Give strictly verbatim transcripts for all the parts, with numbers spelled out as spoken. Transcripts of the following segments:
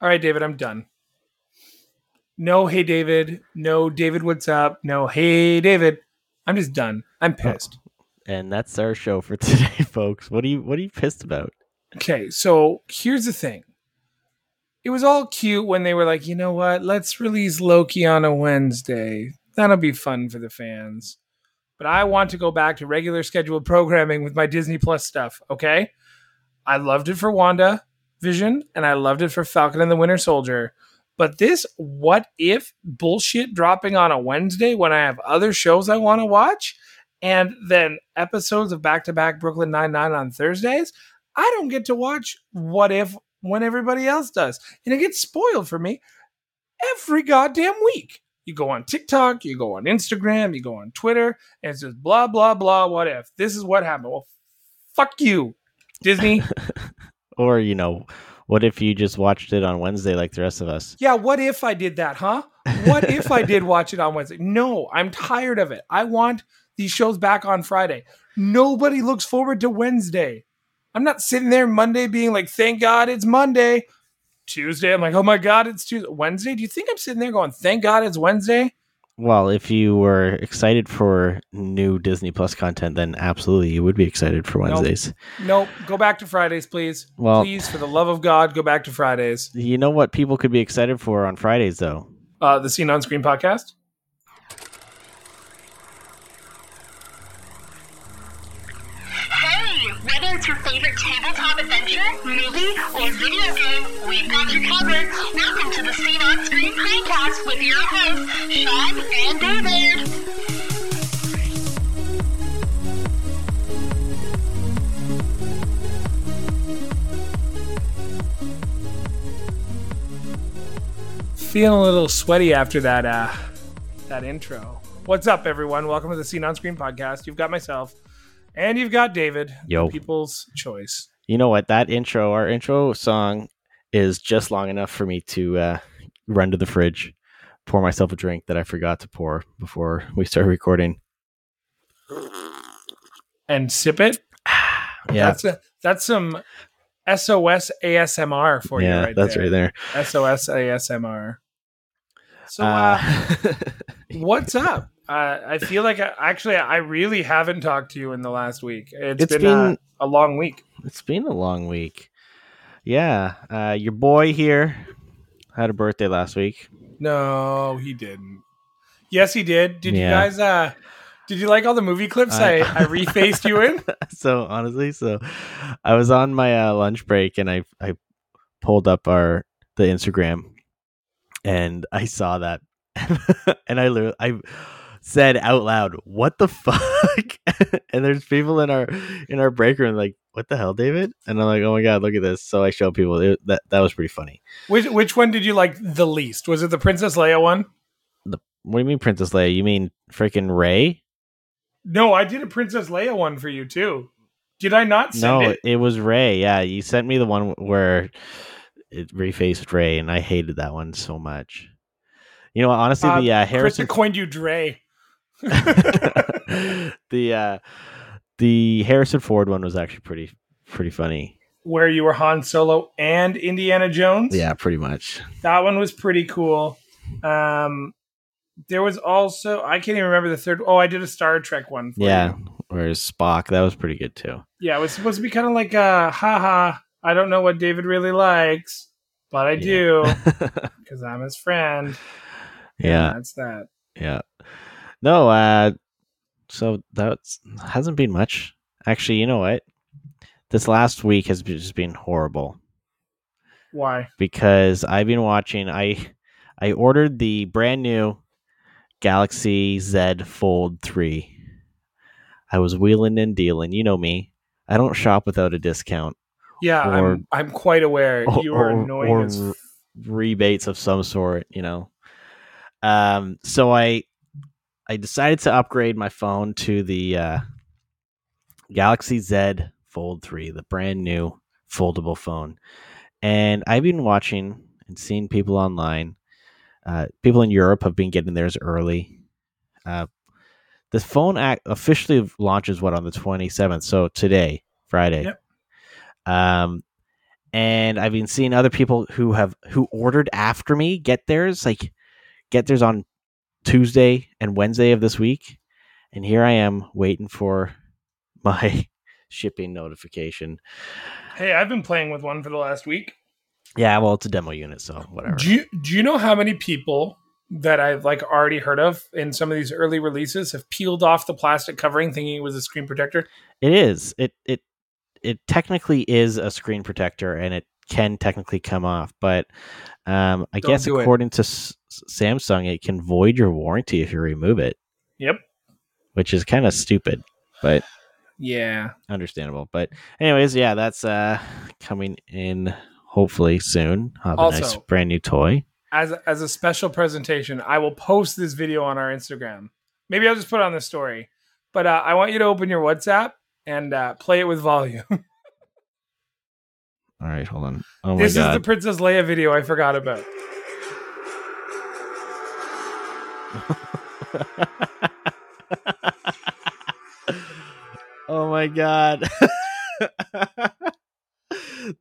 All right, David, I'm done. No, hey, David. No, David, what's up? No, hey, David. I'm just done. I'm pissed. Oh, and that's our show for today, folks. What are you, what are you pissed about? Okay, so here's the thing. It was all cute when they were like, you know what? Let's release Loki on a Wednesday. That'll be fun for the fans. But I want to go back to regular scheduled programming with my Disney Plus stuff, okay? I loved it for WandaVision, and I loved it for Falcon and the Winter Soldier. But this what-if bullshit dropping on a Wednesday when I have other shows I want to watch, and then episodes of back-to-back Brooklyn Nine-Nine on Thursdays, I don't get to watch what-if when everybody else does. And it gets spoiled for me every goddamn week. You go on TikTok, you go on Instagram, you go on Twitter, and it's just blah, blah, blah, what if. This is what happened. Well, fuck you, Disney. Or, you know, what if you just watched it on Wednesday like the rest of us? Yeah, what if I did that, huh? What if I did watch it on Wednesday? No, I'm tired of it. I want these shows back on Friday. Nobody looks forward to Wednesday. I'm not sitting there Monday being like, thank God it's Monday. Tuesday, I'm like, oh my God, it's Tuesday. Wednesday? Do you think I'm sitting there going, thank God it's Wednesday? Well, if you were excited for new Disney Plus content, then absolutely you would be excited for Wednesdays. Nope. nope. Go back to Fridays, please. Well, please, for the love of God, go back to Fridays. You know what people could be excited for on Fridays, though? Uh, the Scene on Screen podcast? Whether it's your favorite tabletop adventure, movie, or video game, we've got you covered. Welcome to the Scene on Screen podcast with your hosts, Sean and David. Feeling a little sweaty after that, uh, that intro. What's up, everyone? Welcome to the Scene on Screen podcast. You've got myself. And you've got David, Yo. People's Choice. You know what? That intro, our intro song, is just long enough for me to uh, run to the fridge, pour myself a drink that I forgot to pour before we start recording. And sip it? Yeah. That's, a, that's some S O S A S M R for yeah, you right that's there. That's right there. S O S A S M R. So uh, uh, what's up? Uh, I feel like I, actually I really haven't talked to you in the last week. It's, it's been, been a, a long week. It's been a long week. Yeah. Uh, your boy here had a birthday last week. No, he didn't. Yes, he did. Did yeah. you guys? Uh, did you like all the movie clips I, I, I refaced you in? So honestly, so I was on my uh, lunch break and I I pulled up our the Instagram and I saw that and I literally I. said out loud, what the fuck? And there's people in our in our break room like, what the hell, David? And I'm like, oh my God, look at this. So I show people it, that that was pretty funny. Which which one did you like the least? Was it the Princess Leia one? The, what do you mean Princess Leia? You mean freaking Rey? No, I did a Princess Leia one for you too. Did I not send no, it? No, it was Rey. Yeah, you sent me the one where it refaced Rey and I hated that one so much. You know, honestly, uh, the uh, Harrison coined you Dre. the uh the Harrison Ford one was actually pretty pretty funny, where you were Han Solo and Indiana Jones. Yeah, pretty much. That one was pretty cool. Um there was also, I can't even remember the third. Oh, I did a Star Trek one for yeah you. Whereas Spock, that was pretty good too. Yeah, it was supposed to be kind of like a haha, I don't know what David really likes, but I yeah. do, because I'm his friend. Yeah, yeah, that's that. Yeah. No, uh, so that hasn't been much. Actually, you know what? This last week has just been horrible. Why? Because I've been watching. I I ordered the brand new Galaxy Z Fold three. I was wheeling and dealing. You know me. I don't shop without a discount. Yeah, or, I'm I'm quite aware. Or, you are annoying or as... rebates of some sort, you know. Um. So I. I decided to upgrade my phone to the uh, Galaxy Z Fold three, the brand new foldable phone. And I've been watching and seeing people online. Uh, people in Europe have been getting theirs early. Uh, the phone act officially launches, what, on the twenty-seventh? So today, Friday. Yep. Um, And I've been seeing other people who have who ordered after me get theirs, like get theirs on Tuesday and Wednesday of this week. And here I am waiting for my shipping notification. Hey, I've been playing with one for the last week. Yeah, well, it's a demo unit, so whatever. Do you, do you know how many people that I've like already heard of in some of these early releases have peeled off the plastic covering thinking it was a screen protector? It is. It it it technically is a screen protector, and it can technically come off. But um, I Don't guess according it. to S- Samsung, it can void your warranty if you remove it. Yep. Which is kind of stupid, but yeah, understandable. But anyways, yeah, that's uh, coming in hopefully soon. I'll have also, a nice brand new toy. As as a special presentation, I will post this video on our Instagram. Maybe I'll just put it on the story. But uh, I want you to open your WhatsApp and uh, play it with volume. All right, hold on. Oh my this God. Is the Princess Leia video I forgot about. Oh my God.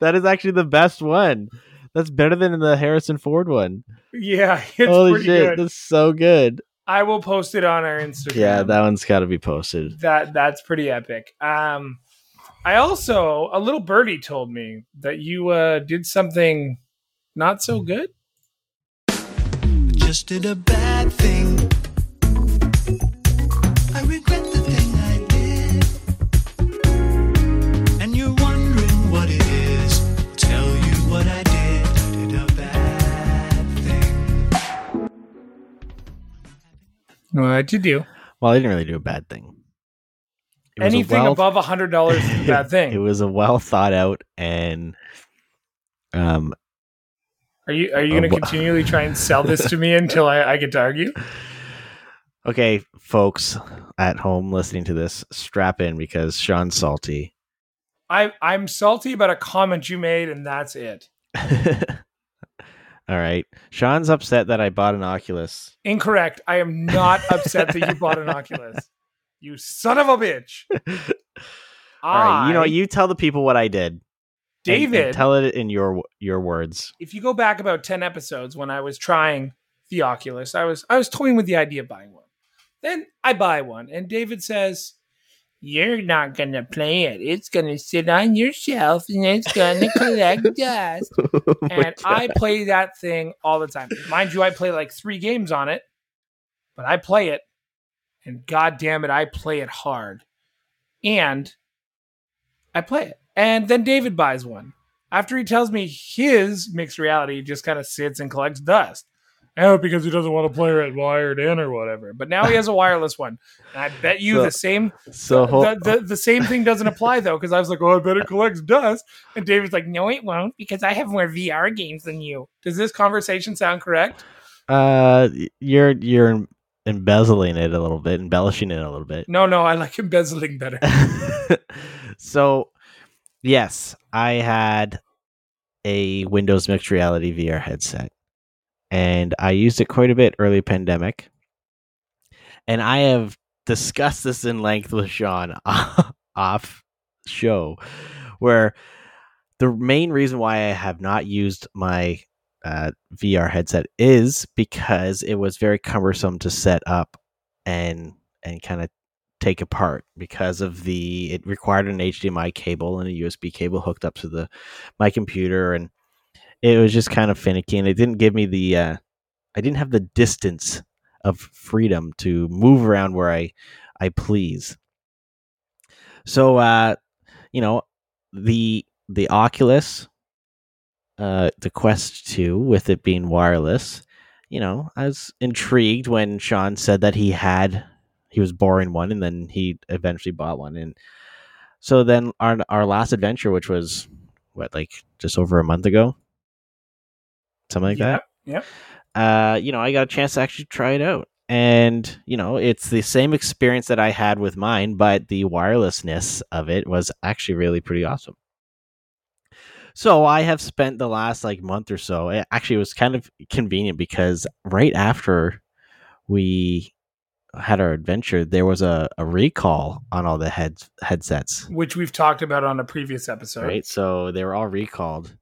That is actually the best one. That's better than the Harrison Ford one. Yeah, it's Holy pretty shit, good. That's so good. I will post it on our Instagram. Yeah, that one's got to be posted. That that's pretty epic. Um, I also a little birdie told me that you uh, did something not so good. Just did a bad thing. I regret the thing I did. And you're wondering what it is. Tell you what I did. What'd you do? Well, I didn't really do a bad thing. It Anything well, above one hundred dollars is a bad thing. It was a well thought out and... um. Are you are you going to well, continually try and sell this to me until I, I get to argue? Okay, folks at home listening to this, strap in because Sean's salty. I, I'm salty about a comment you made and that's it. All right. Sean's upset that I bought an Oculus. Incorrect. I am not upset that you bought an Oculus. You son of a bitch. All I, right. You know, you tell the people what I did. David. And, and tell it in your your words. If you go back about ten episodes when I was trying the Oculus, I was I was toying with the idea of buying one. Then I buy one and David says, "You're not going to play it. It's going to sit on your shelf and it's going to collect dust." Oh and God. I play that thing all the time. Mind you, I play like three games on it, but I play it. And God damn it, I play it hard. And I play it. And then David buys one. After he tells me his mixed reality just kind of sits and collects dust. Oh, because he doesn't want to play it wired in or whatever. But now he has a wireless one. And I bet you so, the same so whole, the, the, the same thing doesn't apply, though, because I was like, oh, I bet it collects dust. And David's like, no, it won't, because I have more V R games than you. Does this conversation sound correct? Uh, you're you're embezzling it a little bit, embellishing it a little bit. No, no, I like embezzling better. So, yes, I had a Windows Mixed Reality V R headset. And I used it quite a bit early pandemic. And I have discussed this in length with Sean off show, where the main reason why I have not used my uh, V R headset is because it was very cumbersome to set up and and kind of take apart because of the it required an H D M I cable and a U S B cable hooked up to the my computer and. It was just kind of finicky, and it didn't give me the. Uh, I didn't have the distance of freedom to move around where I, I please. So, uh, you know, the the Oculus, uh, the Quest two, with it being wireless, you know, I was intrigued when Sean said that he had he was borrowing one, and then he eventually bought one, and so then our our last adventure, which was what like just over a month ago. Something like yep, that. Yeah. Uh, you know, I got a chance to actually try it out. And, you know, it's the same experience that I had with mine, but the wirelessness of it was actually really pretty awesome. So I have spent the last like month or so. It actually was kind of convenient because right after we had our adventure, there was a, a recall on all the head, headsets, which we've talked about on a previous episode. Right, so they were all recalled.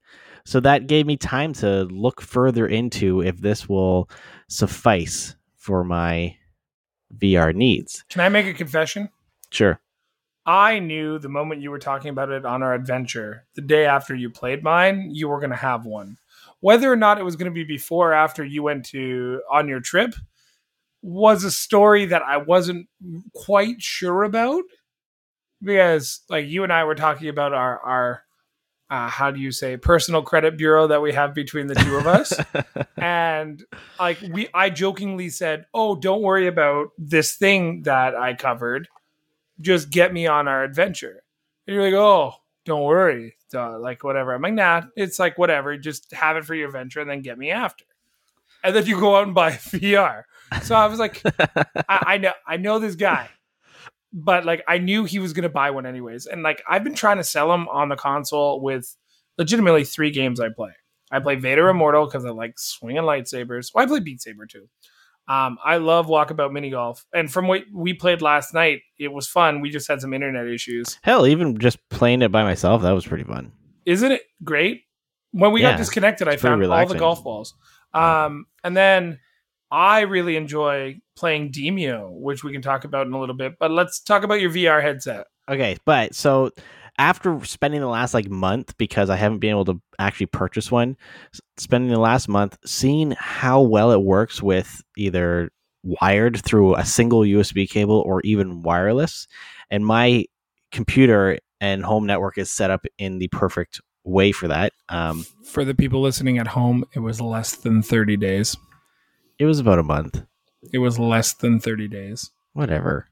So that gave me time to look further into if this will suffice for my V R needs. Can I make a confession? Sure. I knew the moment you were talking about it on our adventure, the day after you played mine, you were going to have one. Whether or not it was going to be before or after you went to on your trip was a story that I wasn't quite sure about, because like you and I were talking about our, our, uh, how do you say, personal credit bureau that we have between the two of us. And like we, I jokingly said, oh, don't worry about this thing that I covered. Just get me on our adventure. And you're like, oh, don't worry. Duh, like, whatever. I'm like, nah, it's like, whatever. Just have it for your adventure and then get me after. And then you go out and buy V R. So I was like, I, I know I know this guy. But, like, I knew he was going to buy one anyways. And, like, I've been trying to sell him on the console with legitimately three games I play. I play Vader Immortal because I like swinging lightsabers. Well, I play Beat Saber, too. Um, I love Walkabout Mini Golf. And from what we played last night, it was fun. We just had some internet issues. Hell, even just playing it by myself, that was pretty fun. Isn't it great? When we yeah, got disconnected, I found all the golf balls. Um, and then I really enjoy playing Demeo, which we can talk about in a little bit. But let's talk about your V R headset. Okay, but so after spending the last like month, because I haven't been able to actually purchase one, spending the last month seeing how well it works with either wired through a single U S B cable or even wireless. And my computer and home network is set up in the perfect way for that. Um, for the people listening at home, it was less than thirty days. It was about a month. It was less than thirty days. Whatever.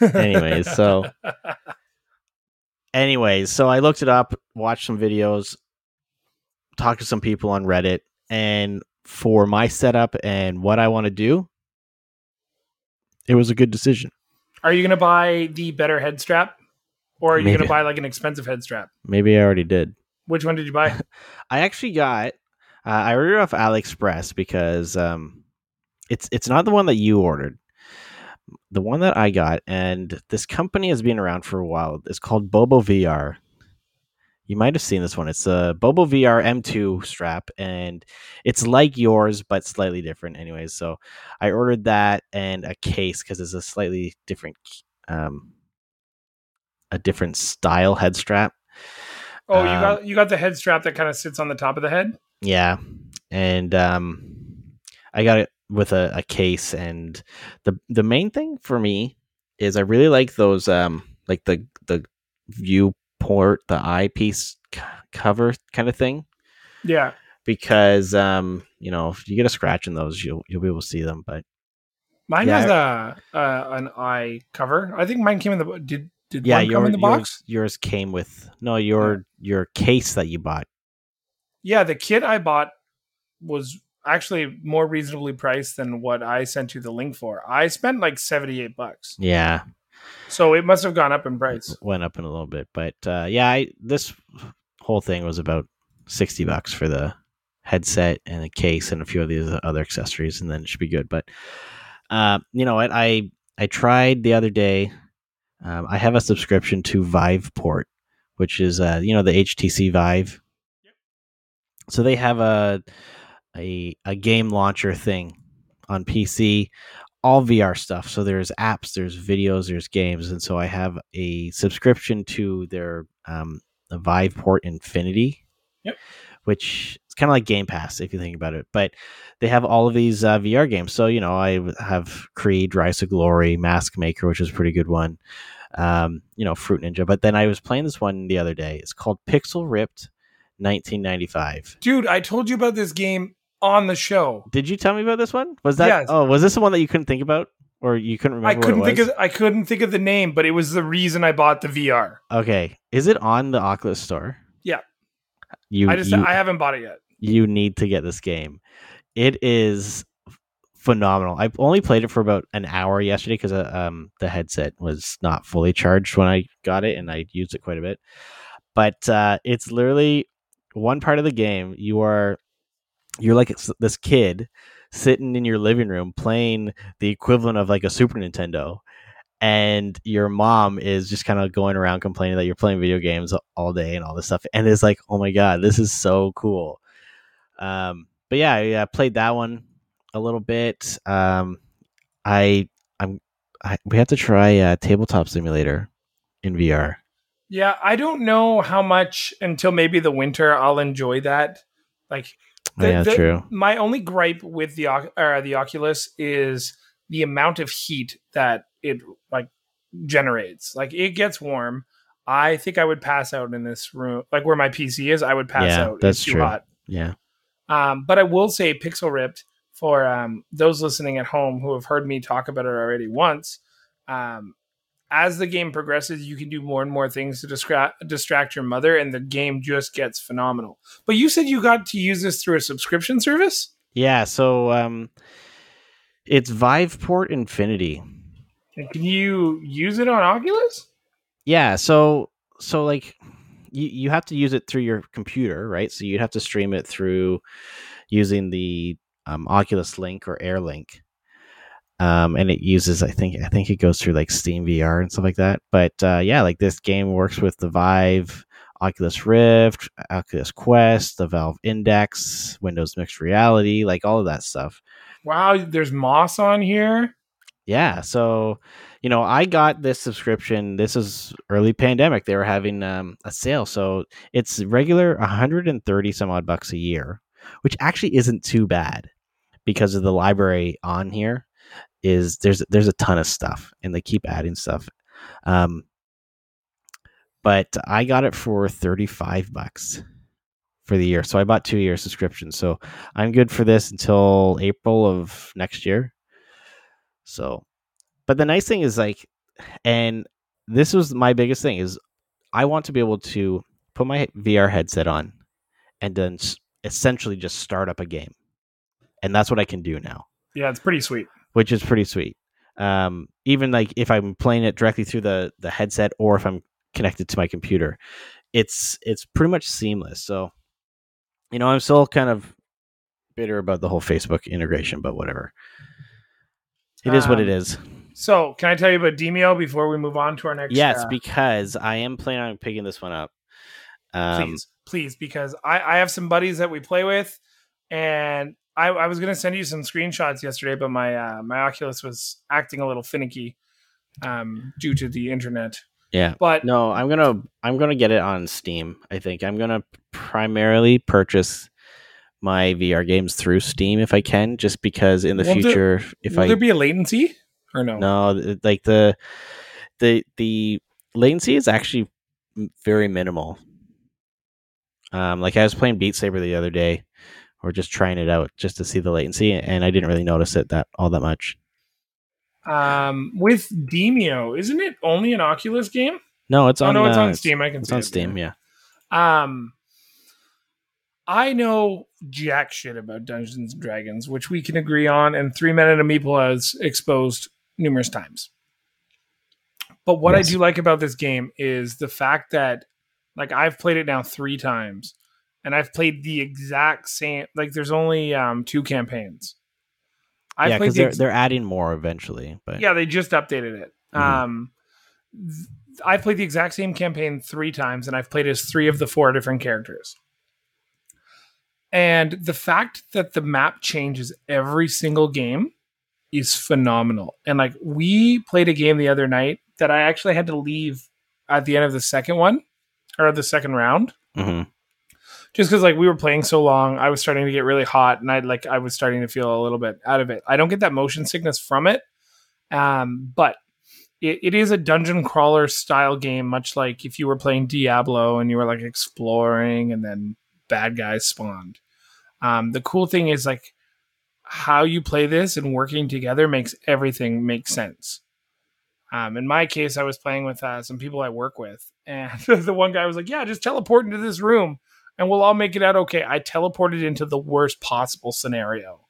Anyways, so... Anyways, so I looked it up, watched some videos, talked to some people on Reddit, and for my setup and what I want to do, it was a good decision. Are you going to buy the better head strap? Or are you going to buy like an expensive head strap? Maybe I already did. Which one did you buy? I actually got, uh, I ordered off AliExpress because um, it's it's not the one that you ordered. The one that I got, and this company has been around for a while, is called Bobo V R. You might have seen this one. It's a Bobo V R M two strap, and it's like yours, but slightly different anyways. So I ordered that and a case because it's a slightly different, um, a different style head strap. Oh, um, you got you got the head strap that kind of sits on the top of the head? Yeah, and um, I got it with a, a case, and the the main thing for me is I really like those um like the the viewport, the eyepiece c- cover kind of thing. Yeah, because um you know, if you get a scratch in those, you'll you'll be able to see them. But mine yeah, has a uh, an eye cover. I think mine came in the did did yeah, mine your, come in the box? Yours, yours came with no your yeah. your case that you bought. Yeah, the kit I bought was actually more reasonably priced than what I sent you the link for. I spent like seventy-eight bucks. Yeah. So it must have gone up in price. It went up in a little bit, but uh, yeah, I, this whole thing was about sixty bucks for the headset and the case and a few of these other accessories, and then it should be good. But uh, you know what? I, I tried the other day. Um, I have a subscription to Viveport, which is, uh, you know, the H T C Vive. Yep. So they have a, A, a game launcher thing on P C, all V R stuff. So there's apps, there's videos, there's games. And so I have a subscription to their um, the Viveport Infinity, yep, which is kind of like Game Pass, if you think about it. But they have all of these uh, V R games. So, you know, I have Creed, Rise of Glory, Mask Maker, which is a pretty good one, um, you know, Fruit Ninja. But then I was playing this one the other day. It's called Pixel Ripped nineteen ninety-five. Dude, I told you about this game on the show. Did you tell me about this one? Was that yes. Oh, was this the one that you couldn't think about, or you couldn't remember? I couldn't what it was? think of I couldn't think of the name, but it was the reason I bought the V R. Okay, is it on the Oculus store? Yeah, you. I just you, I haven't bought it yet. You need to get this game. It is phenomenal. I only played it for about an hour yesterday because uh, um the headset was not fully charged when I got it, and I used it quite a bit. But uh, it's literally one part of the game. You are. You're like this kid sitting in your living room playing the equivalent of like a Super Nintendo, and your mom is just kind of going around complaining that you're playing video games all day and all this stuff. And it's like, oh my God, this is so cool. Um, but yeah, yeah, I played that one a little bit. Um, I, I'm, I, we have to try uh, Tabletop Simulator in V R. Yeah, I don't know how much until maybe the winter I'll enjoy that. Like, the, yeah, the, true. My only gripe with the uh, the Oculus is the amount of heat that it like generates. Like, it gets warm. I think I would pass out in this room. Like, where my P C is, I would pass yeah, out. That's it's true. Too hot. Yeah. Um, but I will say, Pixel Ripped, for um, those listening at home who have heard me talk about it already once, um, as the game progresses, you can do more and more things to distra- distract your mother, and the game just gets phenomenal. But you said you got to use this through a subscription service? Yeah, so um, it's Viveport Infinity. And can you use it on Oculus? Yeah, so so like you, you have to use it through your computer, right? So you'd have to stream it through using the um, Oculus Link or Air Link. Um, and it uses, I think, I think it goes through like Steam V R and stuff like that. But uh, yeah, like this game works with the Vive, Oculus Rift, Oculus Quest, the Valve Index, Windows Mixed Reality, like all of that stuff. Wow, there's Moss on here. Yeah, so you know, I got this subscription. This is early pandemic. They were having um, a sale, so it's regular one hundred thirty some odd bucks a year, which actually isn't too bad because of the library on here. Is there's there's a ton of stuff, and they keep adding stuff. Um, but I got it for thirty-five bucks for the year. So I bought two year subscription. So I'm good for this until April of next year. So, but the nice thing is like, and this was my biggest thing is I want to be able to put my V R headset on and then essentially just start up a game. And that's what I can do now. Yeah, it's pretty sweet. Which is pretty sweet. Um, even like if I'm playing it directly through the, the headset or if I'm connected to my computer, it's it's pretty much seamless. So, you know, I'm still kind of bitter about the whole Facebook integration, but whatever. It is um, what it is. So can I tell you about Demeo before we move on to our next? Yes, uh, because I am planning on picking this one up. Um, please, please, because I, I have some buddies that we play with, and I, I was going to send you some screenshots yesterday, but my uh, my Oculus was acting a little finicky um, due to the internet. Yeah, but no, I'm gonna I'm gonna get it on Steam. I think I'm gonna primarily purchase my V R games through Steam if I can, just because in the won't future, there, if will I, there be a latency or no? No, like the the the latency is actually very minimal. Um, like I was playing Beat Saber the other day. Or just trying it out just to see the latency, and I didn't really notice it that all that much. Um, with Demeo, isn't it only an Oculus game? No, it's oh, on. No, it's uh, on Steam. I can. It's see on it, Steam, yeah. Um, I know jack shit about Dungeons and Dragons, which we can agree on, and Three Men and a Meeple has exposed numerous times. But what yes. I do like about this game is the fact that, like, I've played it now three times. And I've played the exact same. Like, there's only um, two campaigns. I've yeah, because the they're ex- they're adding more eventually. But yeah, they just updated it. Mm-hmm. Um, th- I've played the exact same campaign three times, and I've played as three of the four different characters. And the fact that the map changes every single game is phenomenal. And like, we played a game the other night that I actually had to leave at the end of the second one or the second round. Mm-hmm. Just because, like, we were playing so long, I was starting to get really hot, and I like I was starting to feel a little bit out of it. I don't get that motion sickness from it, um, but it, it is a dungeon crawler style game, much like if you were playing Diablo and you were like exploring, and then bad guys spawned. Um, the cool thing is like how you play this and working together makes everything make sense. Um, in my case, I was playing with uh, some people I work with, and the one guy was like, "Yeah, just teleport into this room." And we'll all make it out okay. I teleported into the worst possible scenario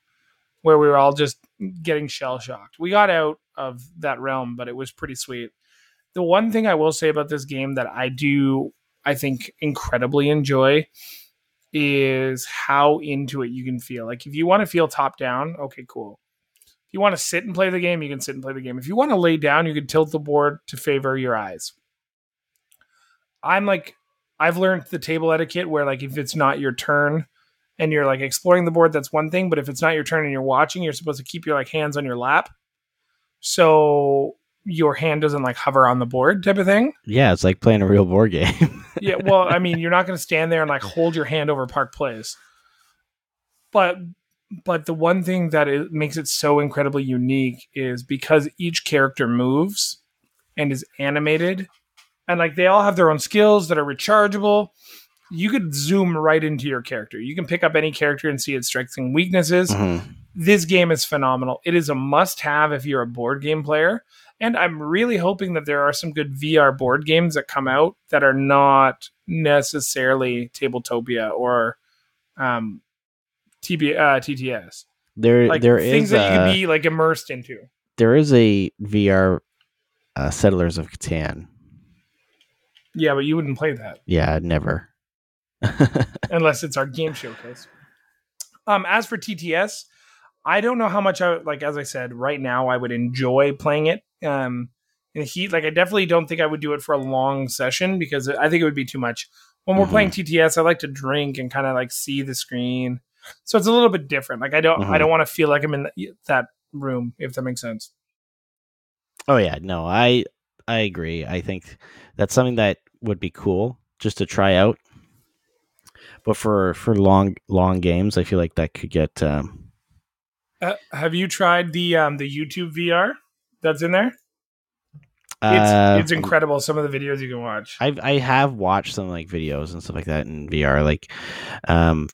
where we were all just getting shell-shocked. We got out of that realm, but it was pretty sweet. The one thing I will say about this game that I do, I think, incredibly enjoy is how into it you can feel. Like, if you want to feel top down, okay, cool. If you want to sit and play the game, you can sit and play the game. If you want to lay down, you can tilt the board to favor your eyes. I'm like, I've learned the table etiquette where, like, if it's not your turn and you're like exploring the board, that's one thing. But if it's not your turn and you're watching, you're supposed to keep your like hands on your lap, so your hand doesn't like hover on the board type of thing. Yeah, it's like playing a real board game. Yeah, well, I mean, you're not going to stand there and like hold your hand over Park Place. But but the one thing that it makes it so incredibly unique is because each character moves and is animated, and like they all have their own skills that are rechargeable. You could zoom right into your character. You can pick up any character and see its strengths and weaknesses. Mm-hmm. This game is phenomenal. It is a must-have if you're a board game player. And I'm really hoping that there are some good V R board games that come out that are not necessarily Tabletopia or um, T B, uh, T T S. There, like, there things is things that a, you can be like immersed into. There is a V R uh, Settlers of Catan. Yeah, but you wouldn't play that. Yeah, never. Unless it's our game showcase. Um, as for T T S, I don't know how much I like. As I said, right now I would enjoy playing it. Um, in the heat, like I definitely don't think I would do it for a long session because I think it would be too much. When we're mm-hmm. playing T T S, I like to drink and kind of like see the screen, so it's a little bit different. Like I don't, mm-hmm. I don't want to feel like I'm in th- that room, if that makes sense. Oh yeah, no, I I agree. I think that's something that would be cool just to try out. But for, for long long games, I feel like that could get. Um... Uh, have you tried the um, the YouTube V R that's in there? It's uh, it's incredible. Some of the videos you can watch. I I have watched some like videos and stuff like that in V R. Like, um,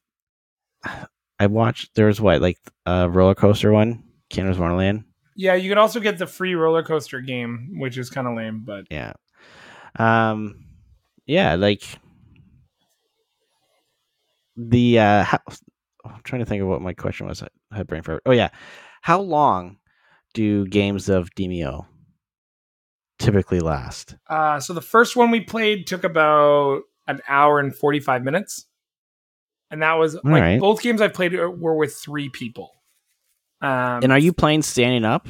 I watched there was what like a roller coaster one, Canada's Wonderland. Yeah, you can also get the free roller coaster game, which is kind of lame, but yeah, um, yeah, like. The uh, how, I'm trying to think of what my question was. I had brain fart. Oh yeah, how long do games of Demeo typically last? Uh, so the first one we played took about an hour and forty-five minutes, and that was like right. Both games I played were with three people. Um, and are you playing standing up?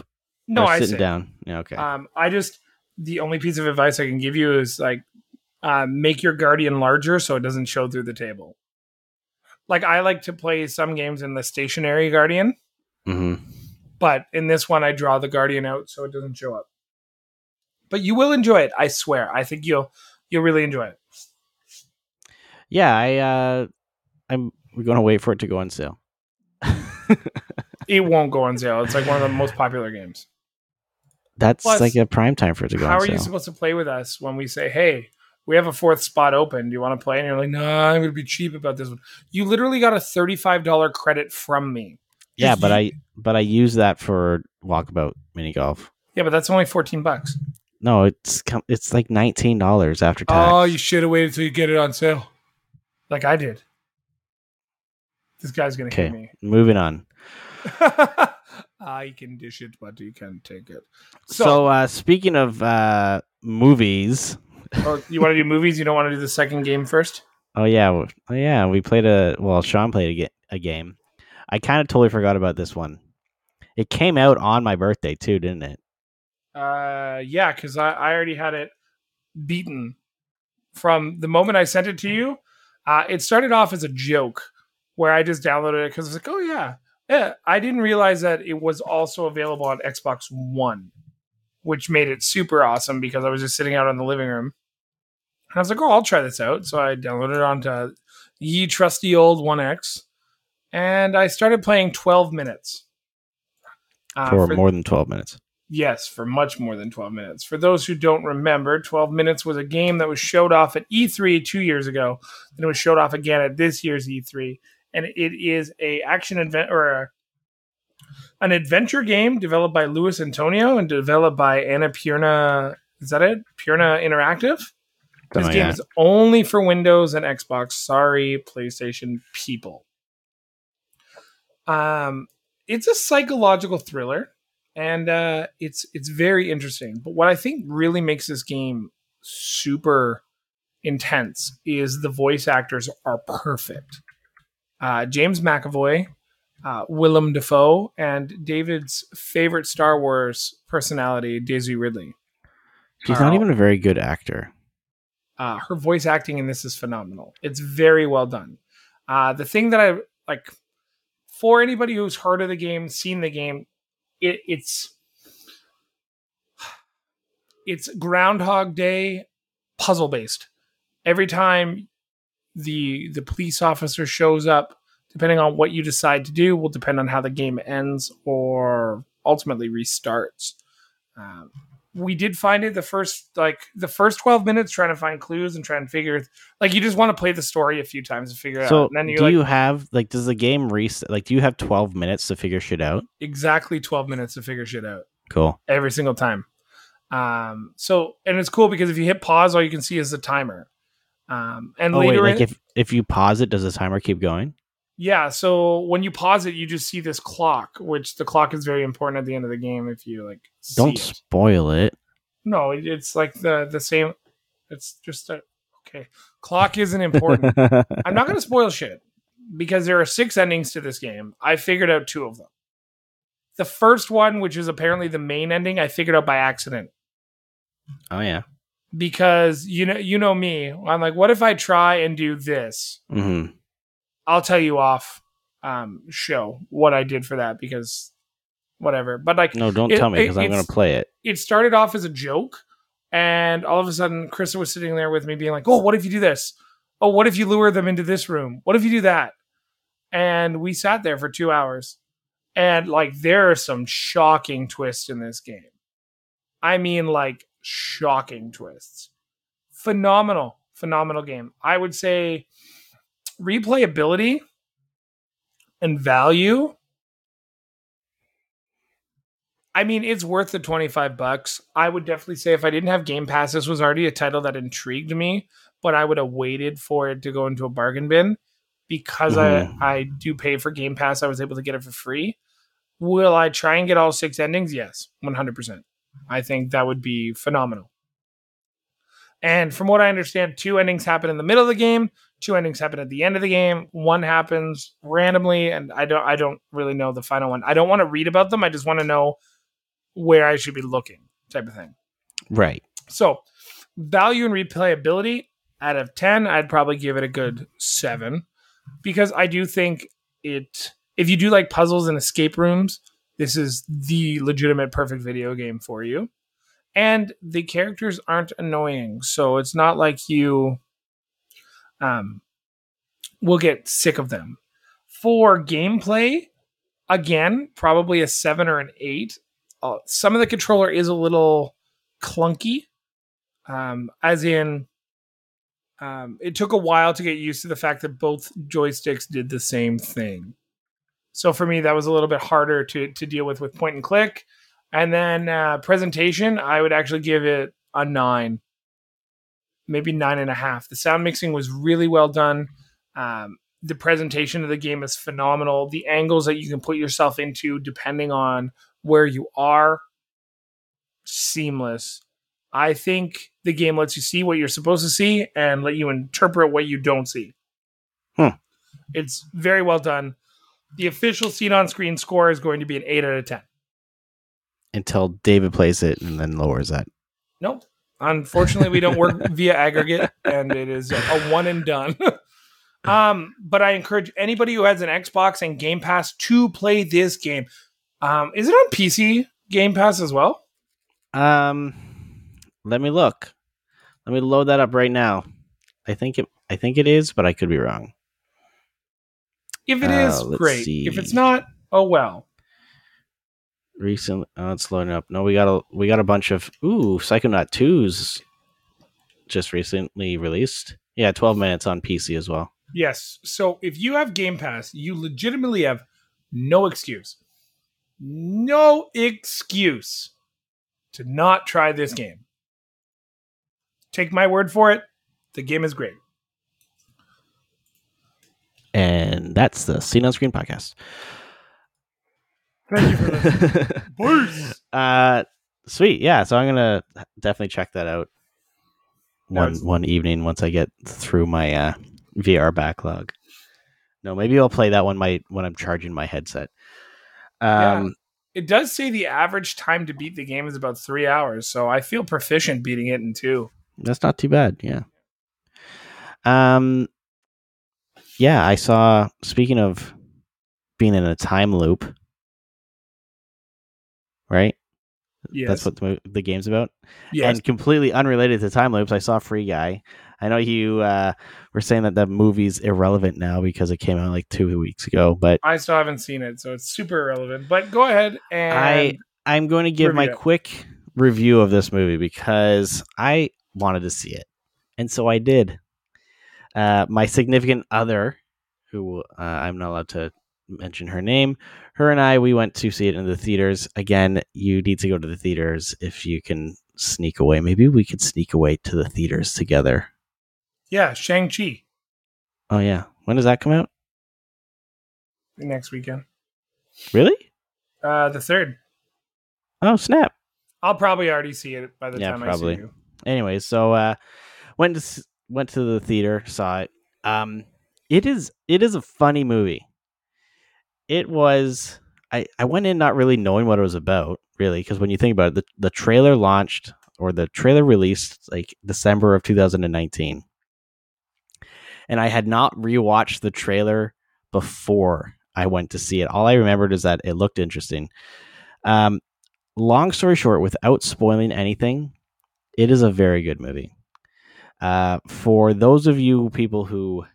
No, I sitting sit. down. Yeah, okay. Um, I just the only piece of advice I can give you is like uh, make your guardian larger so it doesn't show through the table. Like, I like to play some games in the stationary guardian, mm-hmm. but in this one, I draw the guardian out so it doesn't show up. But you will enjoy it, I swear. I think you'll you'll really enjoy it. Yeah, I uh, I'm we're gonna wait for it to go on sale. It won't go on sale. It's like one of the most popular games. That's Plus, like a prime time for it to go. How on are sale. You supposed to play with us when we say, "Hey, we have a fourth spot open. Do you want to play?" And you're like, "No, nah, I'm going to be cheap about this one." You literally got a thirty-five dollars credit from me. Yeah, but you... I but I use that for Walkabout Mini Golf. Yeah, but that's only fourteen bucks. No, it's it's like nineteen dollars after tax. Oh, you should have waited till you get it on sale, like I did. This guy's going to hit me. Moving on. I can dish it, but you can't take it. So, so uh, speaking of uh, movies. Or you want to do movies? You don't want to do the second game first? Oh, yeah. Oh, yeah. We played a... Well, Sean played a, ge- a game. I kind of totally forgot about this one. It came out on my birthday, too, didn't it? Uh, yeah, because I, I already had it beaten. From the moment I sent it to you, uh, it started off as a joke where I just downloaded it because I was like, oh, yeah. yeah. I didn't realize that it was also available on Xbox One, which made it super awesome because I was just sitting out in the living room. And I was like, oh, I'll try this out. So I downloaded it onto ye trusty old one X. And I started playing twelve minutes. Uh, for, for more than twelve minutes. Yes, for much more than twelve minutes. For those who don't remember, twelve minutes was a game that was showed off at E three two years ago. And it was showed off again at this year's E three. And it is a action adventure or a An adventure game developed by Luis Antonio and developed by Anna Purna. Is that it? Purna Interactive? This oh, game yeah. is only for Windows and Xbox. Sorry, PlayStation people. Um, it's a psychological thriller, and uh, it's it's very interesting. But what I think really makes this game super intense is the voice actors are perfect. uh, James McAvoy, uh, Willem Dafoe, and David's favorite Star Wars personality, Daisy Ridley. She's not all, even a very good actor. Uh, her voice acting in this is phenomenal. It's very well done. Uh, the thing that I like for anybody who's heard of the game, seen the game, it, it's it's Groundhog Day puzzle based. Every time the the police officer shows up, depending on what you decide to do, will depend on how the game ends or ultimately restarts. Um, we did find it the first, like the first twelve minutes trying to find clues and try and figure like, you just want to play the story a few times to figure it so out. And then you're do like, you have like, does the game reset? Like, do you have twelve minutes to figure shit out? Exactly. twelve minutes to figure shit out. Cool. Every single time. Um, so, and it's cool because if you hit pause, all you can see is the timer. Um, and oh, later wait, like in, if, if you pause it, does the timer keep going? Yeah. So when you pause it, you just see this clock, which the clock is very important at the end of the game. If you like, see don't it. spoil it. No, it, it's like the, the same. It's just a, okay. Clock isn't important. I'm not going to spoil shit because there are six endings to this game. I figured out two of them. The first one, which is apparently the main ending, I figured out by accident. Oh yeah. Because you know, you know me, I'm like, what if I try and do this? Mm-hmm. I'll tell you off um, show what I did for that because whatever. But like, no, don't it, tell me because I'm going to play it. It started off as a joke, and all of a sudden, Krista was sitting there with me, being like, "Oh, what if you do this? Oh, what if you lure them into this room? What if you do that?" And we sat there for two hours, and like, there are some shocking twists in this game. I mean, like shocking twists. Phenomenal, phenomenal game. I would say. Replayability and value. I mean, it's worth the twenty-five bucks. I would definitely say if I didn't have Game Pass, this was already a title that intrigued me, but I would have waited for it to go into a bargain bin because mm-hmm. I, I do pay for Game Pass. I was able to get it for free. Will I try and get all six endings? Yes, one hundred percent. I think that would be phenomenal. And from what I understand, two endings happen in the middle of the game. Two endings happen at the end of the game. One happens randomly, and I don't I don't really know the final one. I don't want to read about them. I just want to know where I should be looking, type of thing. Right. So, value and replayability, out of ten, I'd probably give it a good seven. Because I do think it... If you do like puzzles and escape rooms, this is the legitimate perfect video game for you. And the characters aren't annoying, so it's not like you... Um, we'll get sick of them. For gameplay, again, probably a seven or an eight. Uh, some of the controller is a little clunky, um, as in um, it took a while to get used to the fact that both joysticks did the same thing. So for me, that was a little bit harder to, to deal with with point and click. And then uh, presentation, I would actually give it a nine. Maybe nine and a half. The sound mixing was really well done. Um, the presentation of the game is phenomenal. The angles that you can put yourself into depending on where you are, seamless. I think the game lets you see what you're supposed to see and let you interpret what you don't see. Huh. It's very well done. The official seen on screen score is going to be an eight out of ten. Until David plays it and then lowers that. Nope. Unfortunately, we don't work via aggregate, and it is a one and done. um, but I encourage anybody who has an Xbox and Game Pass to play this game. Um, is it on P C Game Pass as well? Um, let me look. Let me load that up right now. I think it. I think it is, but I could be wrong. If it uh, is, great. See. If it's not, oh well. Recently, oh, it's loading up. No, we got a we got a bunch of ooh, Psychonauts two's just recently released. Yeah, twelve minutes on P C as well. Yes. So if you have Game Pass, you legitimately have no excuse, no excuse to not try this game. Take my word for it. The game is great. And that's the Scene on Screen podcast. Thank you for listening. uh, sweet. Yeah. So I'm going to definitely check that out one, no, one evening once I get through my uh, V R backlog. No, maybe I'll play that one my when I'm charging my headset. Um, yeah. It does say the average time to beat the game is about three hours, so I feel proficient beating it in two. That's not too bad, yeah. Um, yeah, I saw, speaking of being in a time loop, right? Yes. That's what the, the game's about? Yes. And completely unrelated to time loops, I saw Free Guy. I know you uh, were saying that the movie's irrelevant now because it came out like two weeks ago, but I still haven't seen it, so it's super irrelevant. But go ahead and I I'm going to give my it. quick review of this movie because I wanted to see it, and so I did. Uh, my significant other, who uh, I'm not allowed to mention her name, her and I, we went to see it in the theaters. Again, you need to go to the theaters if you can sneak away. Maybe we could sneak away to the theaters together. Yeah, Shang-Chi. Oh, yeah. When does that come out? Next weekend. Really? Uh, the third. Oh, snap. I'll probably already see it by the yeah, time probably. I see you. Anyway, so uh, went to, went to the theater, saw it. Um, it is it is a funny movie. It was... I, I went in not really knowing what it was about, really, because when you think about it, the, the trailer launched, or the trailer released, like, December of two thousand nineteen. And I had not rewatched the trailer before I went to see it. All I remembered is that it looked interesting. Um, long story short, without spoiling anything, it is a very good movie. Uh, for those of you people who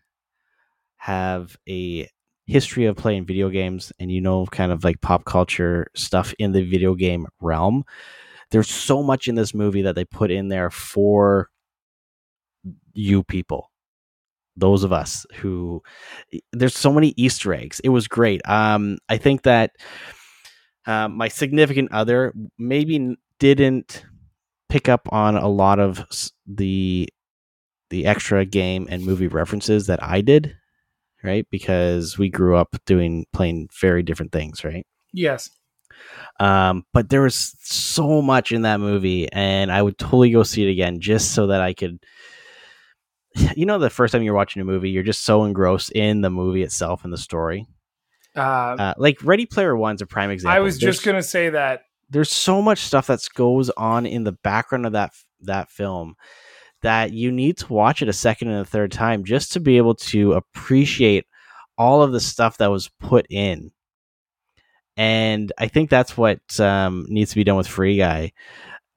have a history of playing video games and you know kind of like pop culture stuff in the video game realm, there's so much in this movie that they put in there for you people. Those of us who, there's so many Easter eggs. It was great. Um, I think that uh, my significant other maybe didn't pick up on a lot of the the extra game and movie references that I did, right? Because we grew up doing playing very different things, right? Yes. Um, but there was so much in that movie, and I would totally go see it again just so that I could. You know, the first time you're watching a movie, you're just so engrossed in the movie itself and the story. Uh, uh, like Ready Player One's a prime example. I was there's, just going to say that there's so much stuff that goes on in the background of that that film that you need to watch it a second and a third time just to be able to appreciate all of the stuff that was put in. And I think that's what um, needs to be done with Free Guy.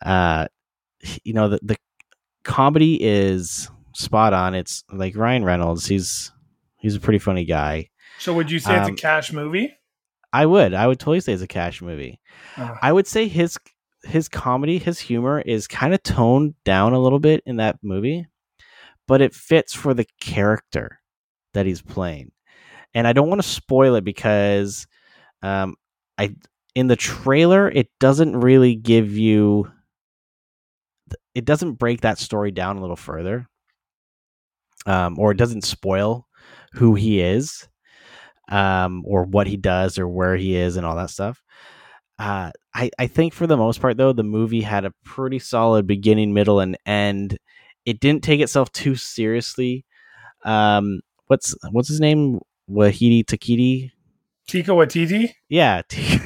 Uh, you know, the, the comedy is spot on. It's like Ryan Reynolds. He's he's a pretty funny guy. So would you say um, it's a cash movie? I would. I would totally say it's a cash movie. Uh. I would say his his comedy, his humor is kind of toned down a little bit in that movie, but it fits for the character that he's playing. And I don't want to spoil it because um, I in the trailer, it doesn't really give you... It doesn't break that story down a little further. Um, or it doesn't spoil who he is, um, or what he does, or where he is, and all that stuff. Uh, I, I think for the most part, though, the movie had a pretty solid beginning, middle, and end. It didn't take itself too seriously. Um, what's what's his name? Wahidi Takiti? Tika Waititi? Yeah, T-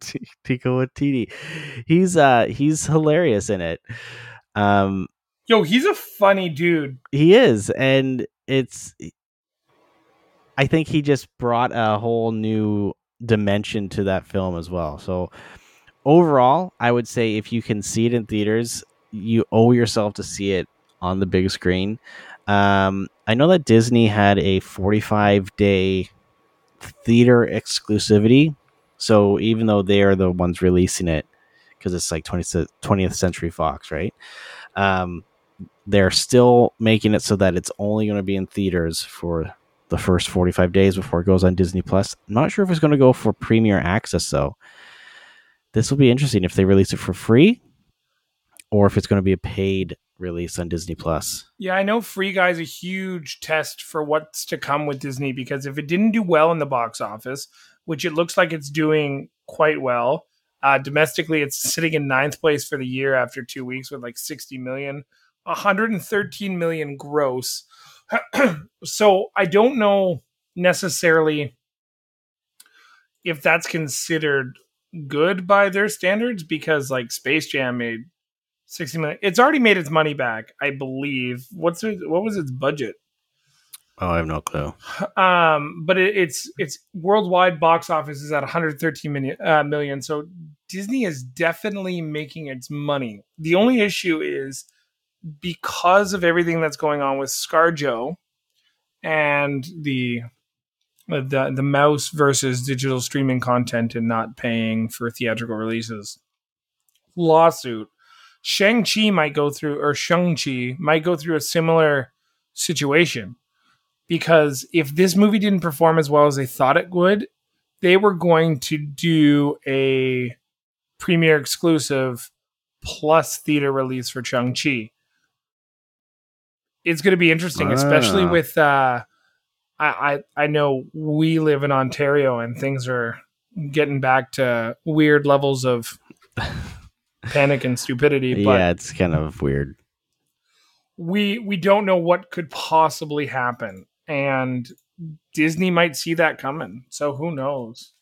T- Tika Waititi. He's uh, he's hilarious in it. Um. Yo, he's a funny dude. He is, and it's... I think he just brought a whole new dimension to that film as well. So, overall, I would say if you can see it in theaters, you owe yourself to see it on the big screen. Um, I know that Disney had a forty-five day theater exclusivity, so even though they are the ones releasing it, because it's like twentieth Century Fox, right? Um, they're still making it so that it's only going to be in theaters for the first forty-five days before it goes on Disney Plus. I'm not sure if it's going to go for Premier Access, though. This will be interesting if they release it for free or if it's going to be a paid release on Disney Plus. Yeah, I know Free Guy is a huge test for what's to come with Disney, because if it didn't do well in the box office, which it looks like it's doing quite well, Uh, domestically, it's sitting in ninth place for the year after two weeks with like sixty million, one hundred thirteen million gross. So I don't know necessarily if that's considered good by their standards, because like Space Jam made sixty million. It's already made its money back, I believe. What's it, what was its budget? Oh, I have no clue. Um, but it, it's it's worldwide box office is at one hundred thirteen million, uh, million. So Disney is definitely making its money. The only issue is because of everything that's going on with ScarJo and the the the mouse versus digital streaming content and not paying for theatrical releases lawsuit, Shang-Chi might go through or Shang-Chi might go through a similar situation. Because if this movie didn't perform as well as they thought it would, they were going to do a premiere exclusive plus theater release for Shang-Chi. It's going to be interesting, ah. especially with, uh, I, I I know we live in Ontario and things are getting back to weird levels of panic and stupidity. But yeah, it's kind of weird. We we don't know what could possibly happen. And Disney might see that coming. So who knows?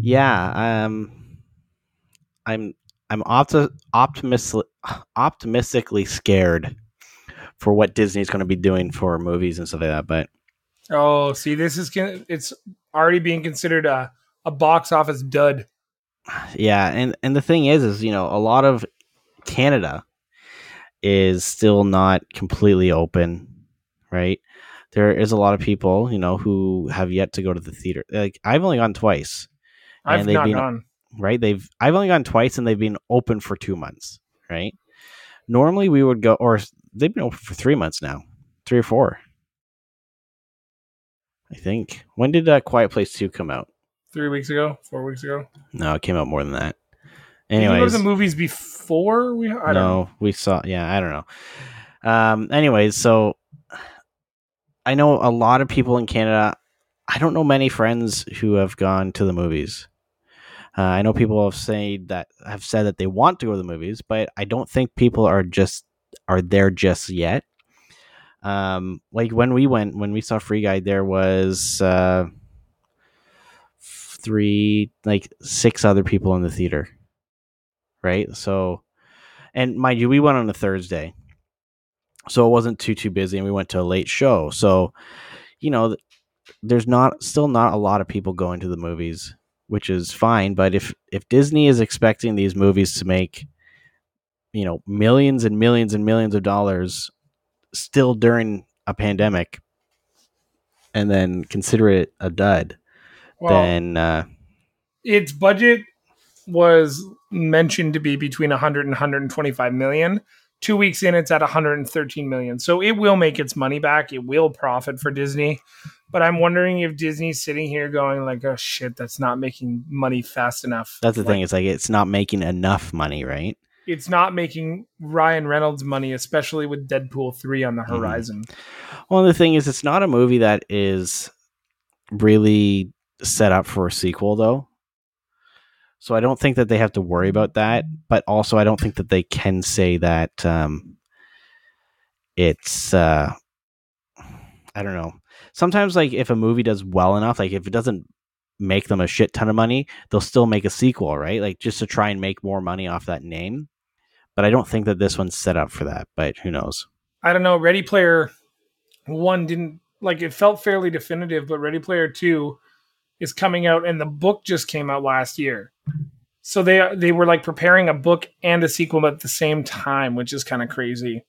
Yeah, um, I'm I'm opti- optimistic, optimistically scared for what Disney's going to be doing for movies and stuff like that. But oh, see, this is it's already being considered a, a box office dud. Yeah, and and the thing is, is you know, a lot of Canada is still not completely open. Right, there is a lot of people, you know, who have yet to go to the theater. Like I've only gone twice. And I've they've not been, gone. Right, they've I've only gone twice, and they've been open for two months. Right, normally we would go, or they've been open for three months now, three or four. I think. When did uh, Quiet Place two come out? Three weeks ago, four weeks ago. No, it came out more than that. Anyways, did you go to the movies before we? I don't no, know. we saw. Yeah, I don't know. Um. Anyways, so. I know a lot of people in Canada. I don't know many friends who have gone to the movies. Uh, I know people have said that have said that they want to go to the movies, but I don't think people are just are there just yet. Um, like when we went, when we saw Free Guy, there was uh, three, like six other people in the theater, right? So, and mind you, we went on a Thursday. So it wasn't too, too busy, and we went to a late show. So, you know, there's not still not a lot of people going to the movies, which is fine. But if, if Disney is expecting these movies to make, you know, millions and millions and millions of dollars still during a pandemic and then consider it a dud, well, then... Uh, its budget was mentioned to be between one hundred and one hundred twenty-five million. Two weeks in, it's at one hundred thirteen million dollars. So it will make its money back. It will profit for Disney. But I'm wondering if Disney's sitting here going like, oh, shit, that's not making money fast enough. That's the like, thing. It's like it's not making enough money, right? It's not making Ryan Reynolds money, especially with Deadpool three on the horizon. Mm-hmm. Well, the thing is, it's not a movie that is really set up for a sequel, though. So I don't think that they have to worry about that, but also I don't think that they can say that um, it's, uh, I don't know. Sometimes like if a movie does well enough, like if it doesn't make them a shit ton of money, they'll still make a sequel, right? Like just to try and make more money off that name. But I don't think that this one's set up for that, but who knows? I don't know. Ready Player One didn't, like it felt fairly definitive, but Ready Player Two is coming out, and the book just came out last year. So they they were like preparing a book and a sequel at the same time, which is kind of crazy.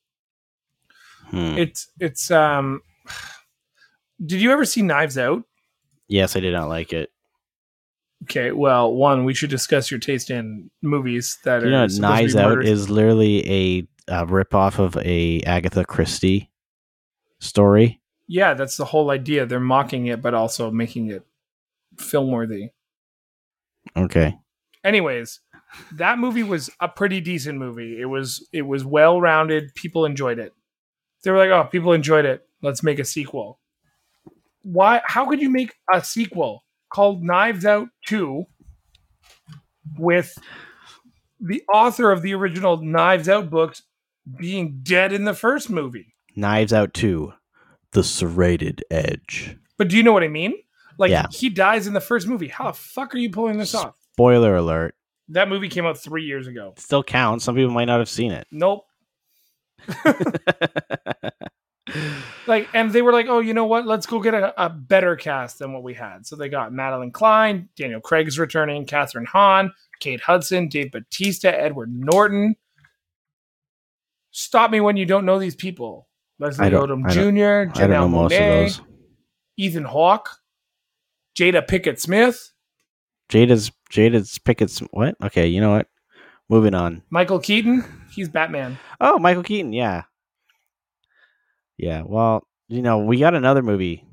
Hmm. It's it's um. Did you ever see Knives Out? Yes, I did not like it. Okay, well, one, we should discuss your taste in movies that you are. Know, Knives Out is literally a, a ripoff of a Agatha Christie story. Yeah, that's the whole idea. They're mocking it, but also making it film-worthy. Okay. Anyways, that movie was a pretty decent movie. It was it was well-rounded. People enjoyed it. They were like, "Oh, people enjoyed it. Let's make a sequel." Why? How could you make a sequel called Knives Out two with the author of the original Knives Out books being dead in the first movie? Knives Out two: the serrated edge. But do you know what I mean? Like, yeah. He dies in the first movie. How the fuck are you pulling this off? Spoiler alert. That movie came out three years ago. It still counts. Some people might not have seen it. Nope. Like, and they were like, oh, you know what? Let's go get a, a better cast than what we had. So they got Madeline Klein, Daniel Craig's returning, Catherine Hahn, Kate Hudson, Dave Bautista, Edward Norton. Stop me when you don't know these people. Leslie Odom Junior, Janelle Monáe, Ethan Hawke, Jada Pickett Smith. Jada's Jada's Pickett. What? Okay, you know what? Moving on. Michael Keaton. He's Batman. Oh, Michael Keaton. Yeah. Yeah. Well, you know, we got another movie.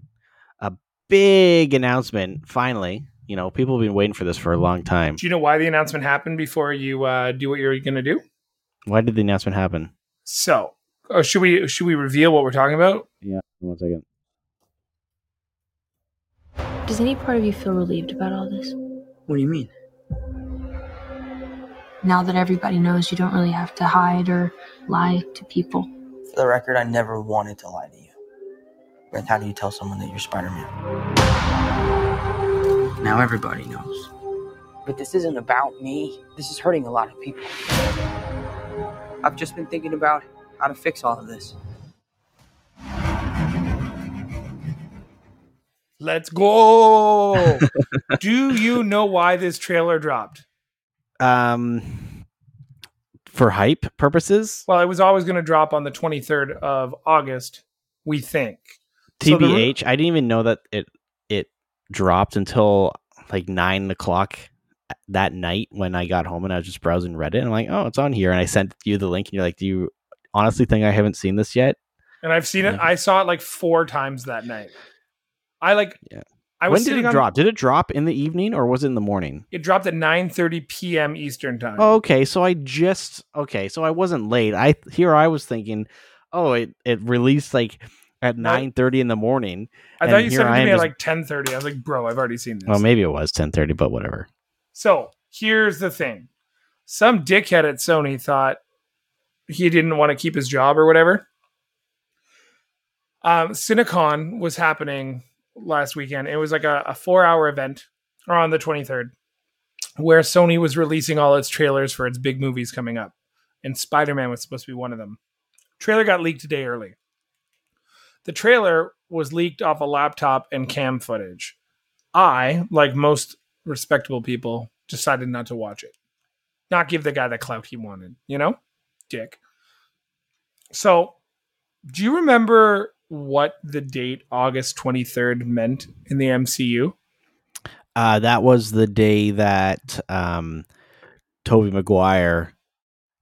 A big announcement. Finally, you know, people have been waiting for this for a long time. Do you know why the announcement happened before you uh, do what you're going to do? Why did the announcement happen? So, oh, should we should we reveal what we're talking about? Yeah. One second. Does any part of you feel relieved about all this? What do you mean? Now that everybody knows, you don't really have to hide or lie to people. For the record, I never wanted to lie to you. But how do you tell someone that you're Spider-Man? Now everybody knows. But this isn't about me. This is hurting a lot of people. I've just been thinking about how to fix all of this. Let's go. Do you know why this trailer dropped? Um, for hype purposes? Well, it was always going to drop on the twenty-third of August, we think. T B H, so the... I didn't even know that it it dropped until like nine o'clock that night when I got home and I was just browsing Reddit. And I'm like, oh, it's on here. And I sent you the link and you're like, do you honestly think I haven't seen this yet? And I've seen it. Yeah. I saw it like four times that night. I like. Yeah. I was when did it on, drop? Did it drop in the evening or was it in the morning? It dropped at nine thirty p.m. Eastern time. Oh, okay, so I just okay, so I wasn't late. I here I was thinking, oh, it, it released like at nine thirty in the morning. I thought you said it to me at like ten thirty. I was like, bro, I've already seen this. Well, maybe it was ten thirty, but whatever. So here's the thing: some dickhead at Sony thought he didn't want to keep his job or whatever. Um, Cinecon was happening last weekend. It was like a, a four hour event on the twenty-third where Sony was releasing all its trailers for its big movies coming up. And Spider-Man was supposed to be one of them. Trailer got leaked a day early. The trailer was leaked off a laptop and cam footage. I, like most respectable people, decided not to watch it. Not give the guy the clout he wanted, you know? Dick. So, do you remember what the date August twenty-third meant in the M C U? Uh, that was the day that um, Tobey Maguire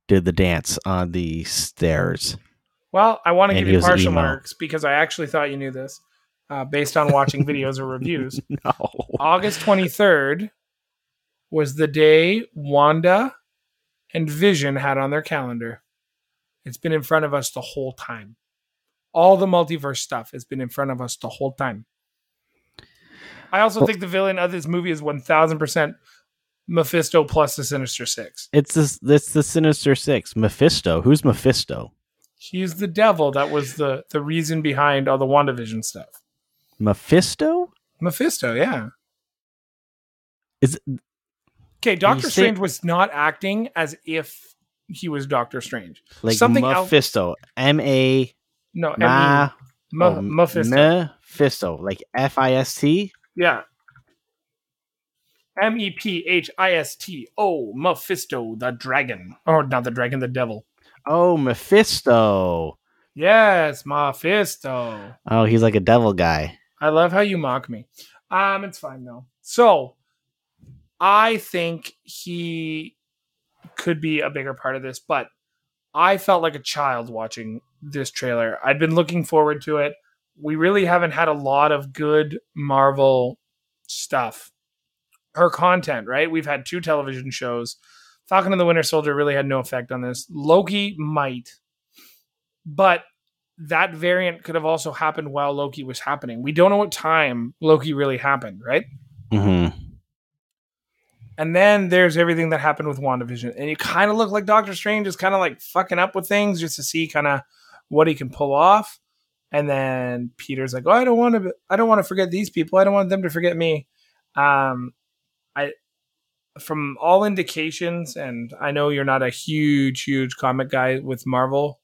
did the dance on the stairs. Well, I want to give you partial marks because I actually thought you knew this uh, based on watching videos or reviews. No. August twenty-third was the day Wanda and Vision had on their calendar. It's been in front of us the whole time. All the multiverse stuff has been in front of us the whole time. I also well, think the villain of this movie is one thousand percent Mephisto plus the Sinister Six. It's this, it's the Sinister Six. Mephisto. Who's Mephisto? He's the devil. That was the, the reason behind all the WandaVision stuff. Mephisto? Mephisto, yeah. Is it, okay, Doctor Strange say- was not acting as if he was Doctor Strange. Like something Mephisto. Else- M A No, Ma, Ma, um, Mephisto. Mephisto, like F I S T? Yeah. M E P H I S T O, Mephisto, the dragon. Or not the dragon, the devil. Oh, Mephisto. Yes, Mephisto. Oh, he's like a devil guy. I love how you mock me. Um, it's fine, though. So, I think he could be a bigger part of this, but I felt like a child watching this trailer. I'd been looking forward to it. We really haven't had a lot of good Marvel stuff. Her content, right? We've had two television shows. Falcon and the Winter Soldier really had no effect on this. Loki might. But that variant could have also happened while Loki was happening. We don't know what time Loki really happened, right? Mm-hmm. And then there's everything that happened with WandaVision. And you kind of look like Doctor Strange is kind of like fucking up with things just to see kind of what he can pull off. And then Peter's like, "Oh, I don't want to. I don't want to forget these people. I don't want them to forget me." Um, I, from all indications, and I know you're not a huge, huge comic guy with Marvel,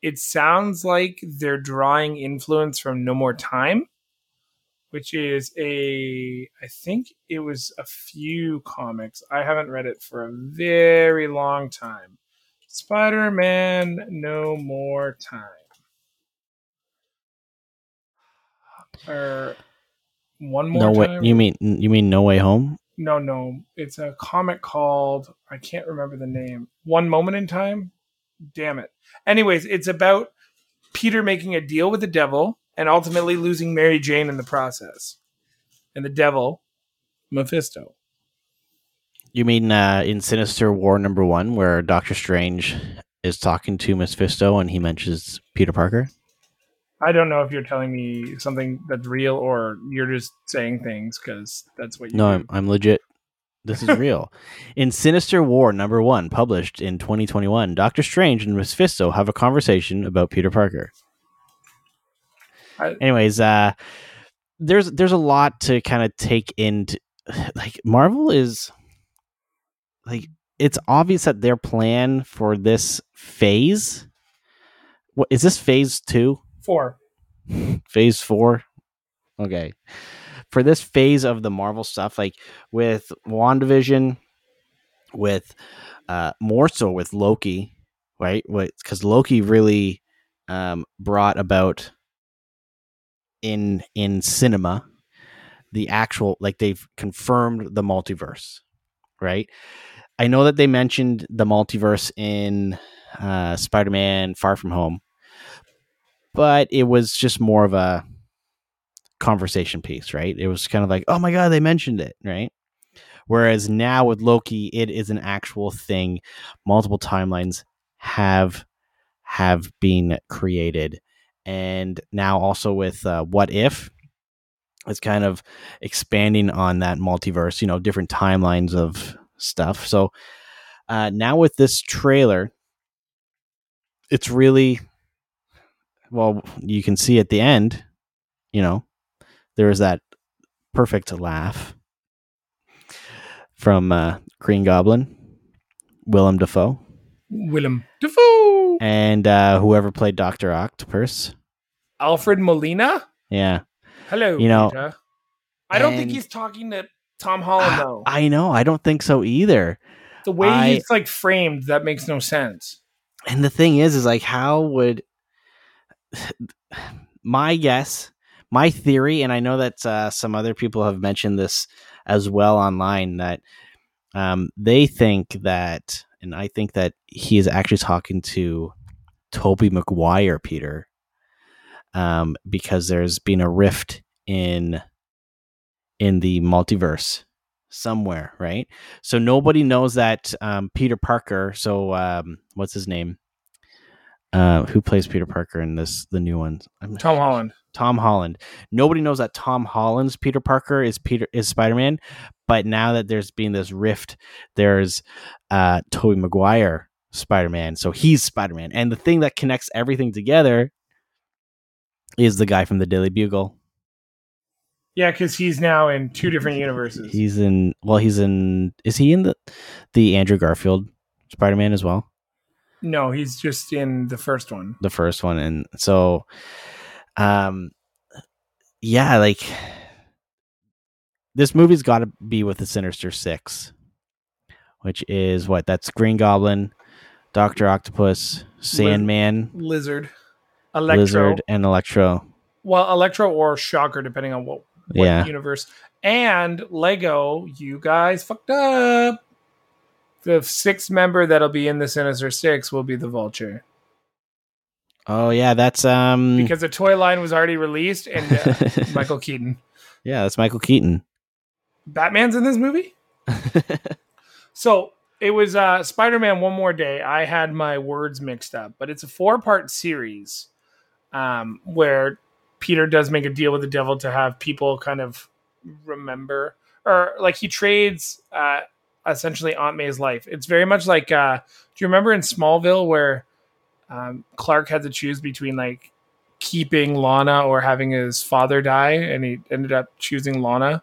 it sounds like they're drawing influence from No More Time, which is a, I think it was a few comics. I haven't read it for a very long time. Spider-Man No More Time. Or One More no way, Time. You mean you mean No Way Home? No, no. It's a comic called, I can't remember the name. One Moment in Time? Damn it. Anyways, it's about Peter making a deal with the devil and ultimately losing Mary Jane in the process. And the devil, Mephisto. You mean uh, in Sinister War number one, where Doctor Strange is talking to Mephisto and he mentions Peter Parker? I don't know if you're telling me something that's real or you're just saying things because that's what you No, do. I'm, I'm legit. This is real. In Sinister War number one, published in twenty twenty-one, Doctor Strange and Mephisto have a conversation about Peter Parker. I, Anyways, uh, there's there's a lot to kind of take into... Like, Marvel is... Like, it's obvious that their plan for this phase... What, is this phase two? Four. Phase four? Okay. For this phase of the Marvel stuff, like with WandaVision, with uh, more so with Loki, right? Because Loki really um, brought about in in cinema the actual, like they've confirmed the multiverse, right? I know that they mentioned the multiverse in uh, Spider-Man Far From Home, but it was just more of a conversation piece, right? It was kind of like, oh my God, they mentioned it, right? Whereas now with Loki, it is an actual thing. Multiple timelines have have been created. And now also with uh, What If, it's kind of expanding on that multiverse, you know, different timelines of stuff. So uh, now with this trailer, it's really... Well, you can see at the end, you know, there is that perfect laugh from uh, Green Goblin, Willem Dafoe. Willem Dafoe! And uh, whoever played Doctor Octopus. Alfred Molina? Yeah. Hello, you know, Peter. I don't think he's talking to Tom Holland, though. I know. I don't think so either. The way I, he's, like, framed, that makes no sense. And the thing is, is, like, how would... My guess, my theory, and I know that uh, some other people have mentioned this as well online, that um, they think that, and I think that he is actually talking to Tobey Maguire, Peter, um, because there's been a rift in in the multiverse somewhere, right? So nobody knows that um, Peter Parker, so um, what's his name? Uh, who plays Peter Parker in this, the new one? I'm, Tom Holland. Tom Holland. Nobody knows that Tom Holland's Peter Parker is Peter is Spider-Man, but now that there's been this rift, there's uh, Tobey Maguire Spider-Man, so he's Spider-Man. And the thing that connects everything together is the guy from the Daily Bugle. Yeah, because he's now in two different universes. He's in, well, he's in, is he in the the Andrew Garfield Spider-Man as well? No, he's just in the first one. The first one. And so, um, yeah, like, this movie's got to be with the Sinister Six, which is what? That's Green Goblin, Doctor Octopus, Sandman, Lizard, Electro. Lizard, and Electro. Well, Electro or Shocker, depending on what, what yeah. universe. And Lego, you guys fucked up. The sixth member that'll be in the Sinister Six will be the Vulture. Oh yeah, that's um because the toy line was already released, and uh, Michael Keaton. Yeah, that's Michael Keaton. Batman's in this movie. So it was uh, Spider-Man One More Day. I had my words mixed up, but it's a four-part series um, where Peter does make a deal with the devil to have people kind of remember, or like he trades. Uh, essentially Aunt May's life. It's very much like, uh, do you remember in Smallville where um, Clark had to choose between like keeping Lana or having his father die, and he ended up choosing Lana.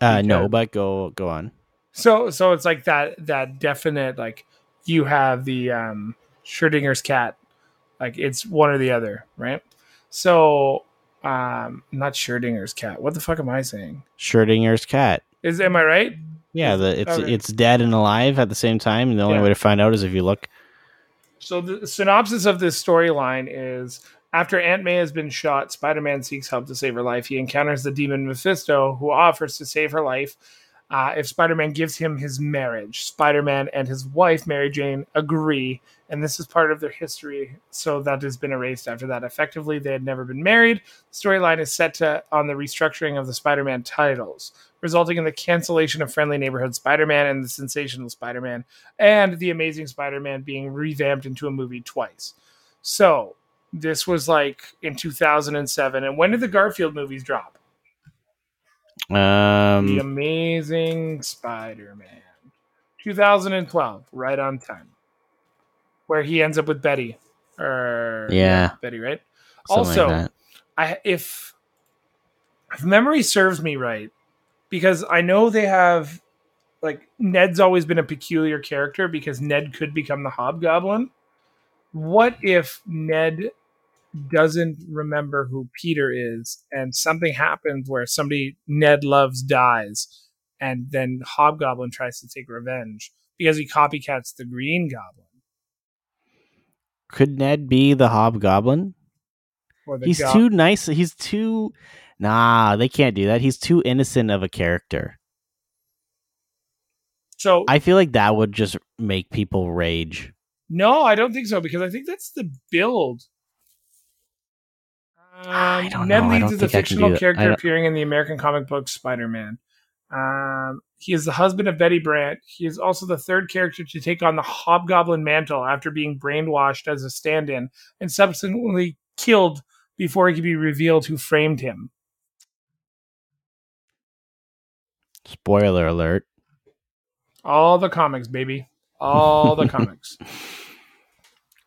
Uh, no, but go go on. So so it's like that that definite, like, you have the um, Schrodinger's cat, like it's one or the other, right? So um, not Schrodinger's cat. What the fuck am I saying? Schrodinger's cat. Is am I right? Yeah, the, it's okay. It's dead and alive at the same time, and the only yeah. way to find out is if you look. So the synopsis of this storyline is: after Aunt May has been shot, Spider-Man seeks help to save her life. He encounters the demon Mephisto, who offers to save her life uh, if Spider-Man gives him his marriage. Spider-Man and his wife, Mary Jane, agree, and this is part of their history, so that has been erased after that. Effectively, they had never been married. The storyline is set to, on the restructuring of the Spider-Man titles, resulting in the cancellation of Friendly Neighborhood Spider-Man and the Sensational Spider-Man, and the Amazing Spider-Man being revamped into a movie twice. So... this was like in two thousand seven. And when did the Garfield movies drop? Um, The Amazing Spider-Man. two thousand twelve, right on time. Where he ends up with Betty. Or, yeah. Betty, right? Something also, like I if, if memory serves me right, because I know they have, like, Ned's always been a peculiar character because Ned could become the Hobgoblin. What if Ned doesn't remember who Peter is and something happens where somebody Ned loves dies, and then Hobgoblin tries to take revenge because he copycats the Green Goblin? Could Ned be the Hobgoblin? Or the he's go- too nice. He's too... Nah, they can't do that. He's too innocent of a character. So I feel like that would just make people rage. No, I don't think so, because I think that's the build. Um, I don't know. Ned Leeds is a fictional character appearing in the American comic book Spider-Man. Um, he is the husband of Betty Brant. He is also the third character to take on the Hobgoblin mantle after being brainwashed as a stand-in and subsequently killed before he could be revealed who framed him. Spoiler alert. All the comics, baby. All the comics.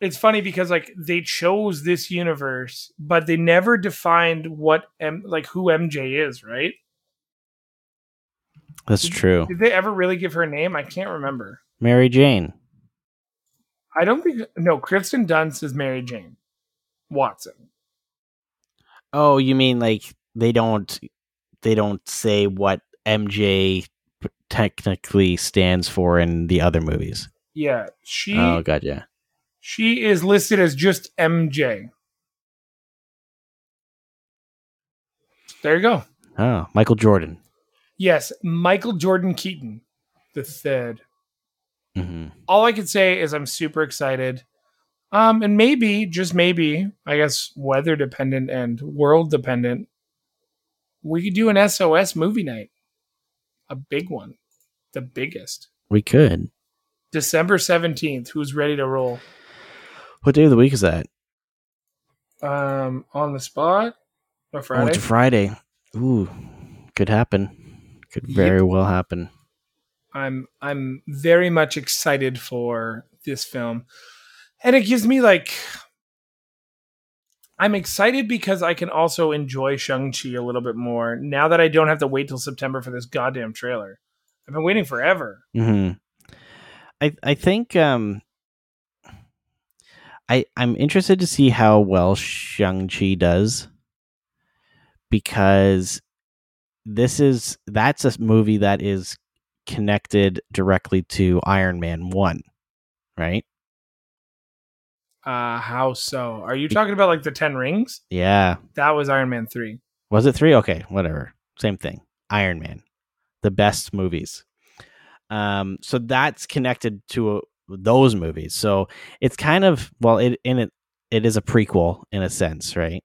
It's funny because, like, they chose this universe, but they never defined what M- like who M J is, right? That's did, true. Did they ever really give her a name? I can't remember. Mary Jane. I don't think no, Kristen Dunst is Mary Jane Watson. Oh, you mean like they don't they don't say what M J technically stands for in the other movies. Yeah, she. Oh god, yeah. She is listed as just M J. There you go. Oh, Michael Jordan. Yes, Michael Jordan Keaton, the third. Mm-hmm. All I can say is I'm super excited, um, and maybe just maybe, I guess, weather dependent and world dependent, we could do an S O S movie night, a big one. The biggest. We could. December seventeenth. Who's ready to roll? What day of the week is that? Um, on the spot? Or Friday? Oh, it's Friday. Ooh. Could happen. Could very yep. well happen. I'm I'm very much excited for this film. And it gives me, like... I'm excited because I can also enjoy Shang-Chi a little bit more now that I don't have to wait till September for this goddamn trailer. I've been waiting forever. Mm-hmm. I I think um, I I'm interested to see how well Shang-Chi does, because this is that's a movie that is connected directly to Iron Man one, right? Uh, how so? Are you talking about like the Ten Rings? Yeah, that was Iron Man three. Was it three? Okay, whatever. Same thing. Iron Man. The best movies. Um, so that's connected to uh, those movies. So it's kind of, well, it in it, it is a prequel in a sense, right?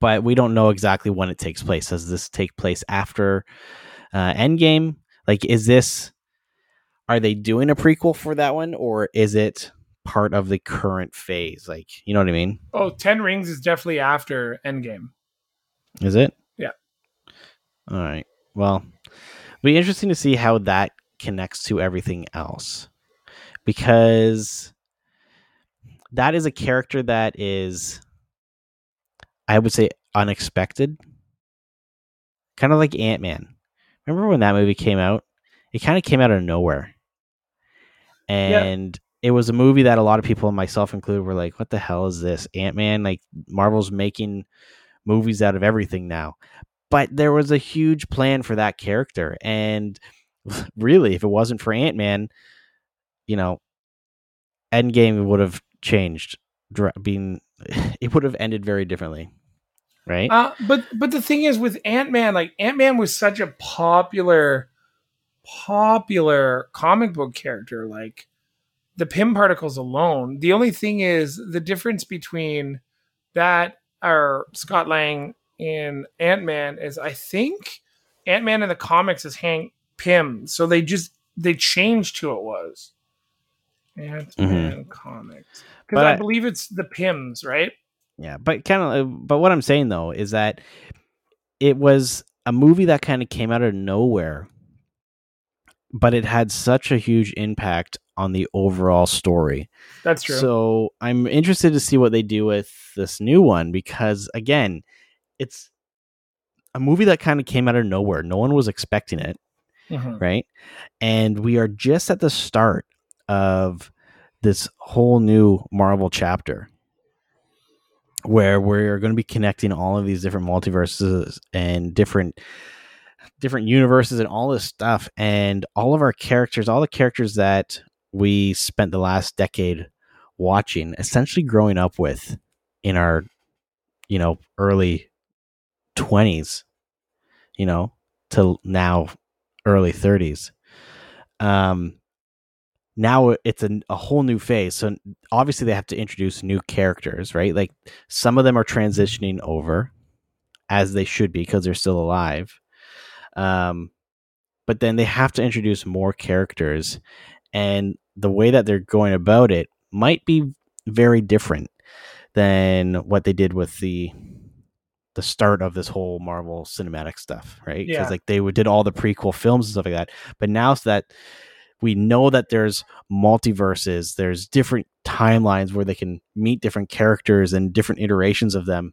But we don't know exactly when it takes place. Does this take place after uh, Endgame? Like, is this, are they doing a prequel for that one? Or is it part of the current phase? Like, you know what I mean? Oh, Ten Rings is definitely after Endgame. Is it? Yeah. All right. Well, it'll be interesting to see how that connects to everything else, because that is a character that is I would say unexpected. Kind of like Ant-Man. Remember when that movie came out? It kind of came out of nowhere. And yeah. It was a movie that a lot of people, myself included, were like, what the hell is this? Ant-Man, like Marvel's making movies out of everything now. But there was a huge plan for that character. And really, if it wasn't for Ant-Man, you know, Endgame would have changed. Being, it would have ended very differently. Right. Uh, but but the thing is with Ant-Man, like Ant-Man was such a popular, popular comic book character. Like the P I M particles alone. The only thing is the difference between that or Scott Lang in Ant-Man is I think Ant-Man in the comics is Hank Pym. So they just they changed who it was. Ant-Man mm-hmm. comics. Because I, I believe it's the Pims, right? Yeah, but kind of. But what I'm saying though is that it was a movie that kind of came out of nowhere, but it had such a huge impact on the overall story. That's true. So I'm interested to see what they do with this new one because, again, it's a movie that kind of came out of nowhere. No one was expecting it, mm-hmm. right? And we are just at the start of this whole new Marvel chapter, where we're going to be connecting all of these different multiverses and different different universes and all this stuff. And all of our characters, all the characters that we spent the last decade watching, essentially growing up with in our, you know, early twenties, you know, to now early thirties. Um, now it's a, a whole new phase. So obviously they have to introduce new characters, right? Like some of them are transitioning over as they should be because they're still alive. Um, but then they have to introduce more characters, and the way that they're going about it might be very different than what they did with the, the start of this whole Marvel cinematic stuff. Right. Yeah. Cause like they did all the prequel films and stuff like that, but now so that, we know that there's multiverses, there's different timelines where they can meet different characters and different iterations of them.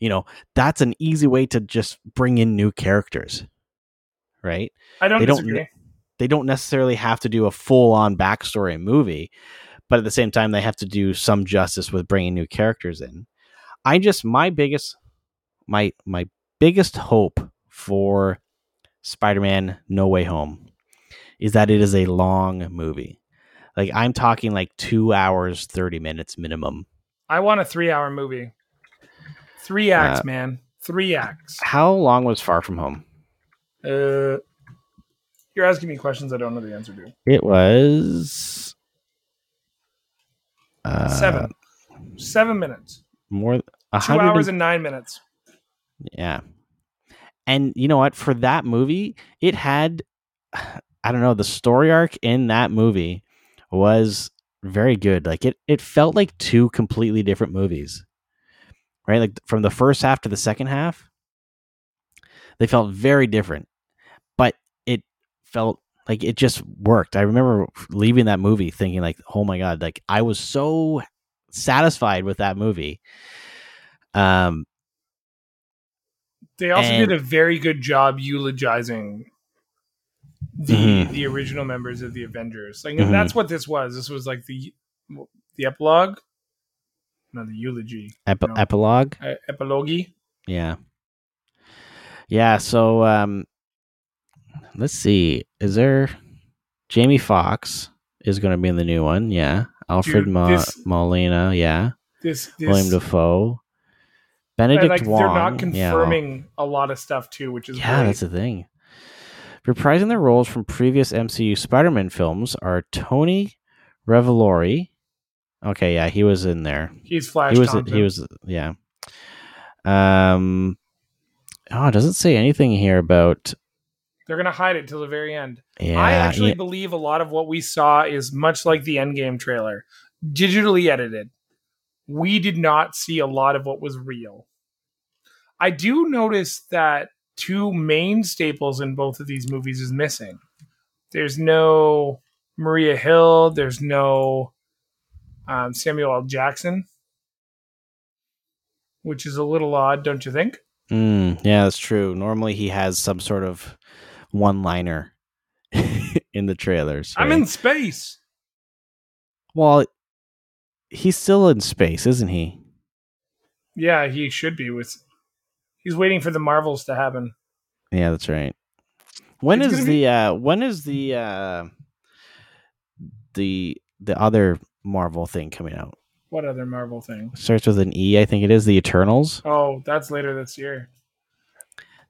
You know, that's an easy way to just bring in new characters, right? I don't, they disagree. Don't, they don't necessarily have to do a full on backstory movie, but at the same time, they have to do some justice with bringing new characters in. I just, my biggest, my, my biggest hope for Spider-Man No Way Home is that it is a long movie. Like I'm talking like two hours, thirty minutes minimum. I want a three hour movie. Three acts, uh, man. Three acts. How long was Far From Home? Uh, you're asking me questions I don't know the answer to. It was uh, seven. Seven minutes. More two hours and nine minutes. Yeah. And you know what? For that movie, it had I don't know. The story arc in that movie was very good. Like it, it felt like two completely different movies, right? Like from the first half to the second half, they felt very different, but it felt like it just worked. I remember leaving that movie thinking like, oh my God, like I was so satisfied with that movie. Um, They also and- did a very good job eulogizing The, mm-hmm. the original members of the Avengers. Like mm-hmm. that's what this was. This was like the the epilogue, no, the eulogy, Ep- you know? epilogue, uh, epilogue. Yeah, yeah. So um, let's see. Is there Jamie Foxx is going to be in the new one? Yeah, Alfred Dude, Ma- this, Molina. Yeah, this, this William Dafoe, Benedict like, Wong. They're not confirming yeah. a lot of stuff too, which is yeah, great. That's the thing. Reprising their roles from previous M C U Spider-Man films are Tony Revolori. Okay, yeah, he was in there. He's Flash he was, Thompson. He was, yeah. Um, oh, it doesn't say anything here about... They're going to hide it till the very end. Yeah, I actually yeah. believe a lot of what we saw is much like the Endgame trailer. Digitally edited. We did not see a lot of what was real. I do notice that two main staples in both of these movies is missing. There's no Maria Hill. There's no um, Samuel L. Jackson, which is a little odd, don't you think? Mm, yeah, that's true. Normally he has some sort of one-liner in the trailers. Right? I'm in space! Well, he's still in space, isn't he? Yeah, he should be. With. He's waiting for the Marvels to happen. Yeah, that's right. When is, the, be... uh, when is the uh, the the other Marvel thing coming out? What other Marvel thing? Starts with an E, I think it is. The Eternals. Oh, that's later this year.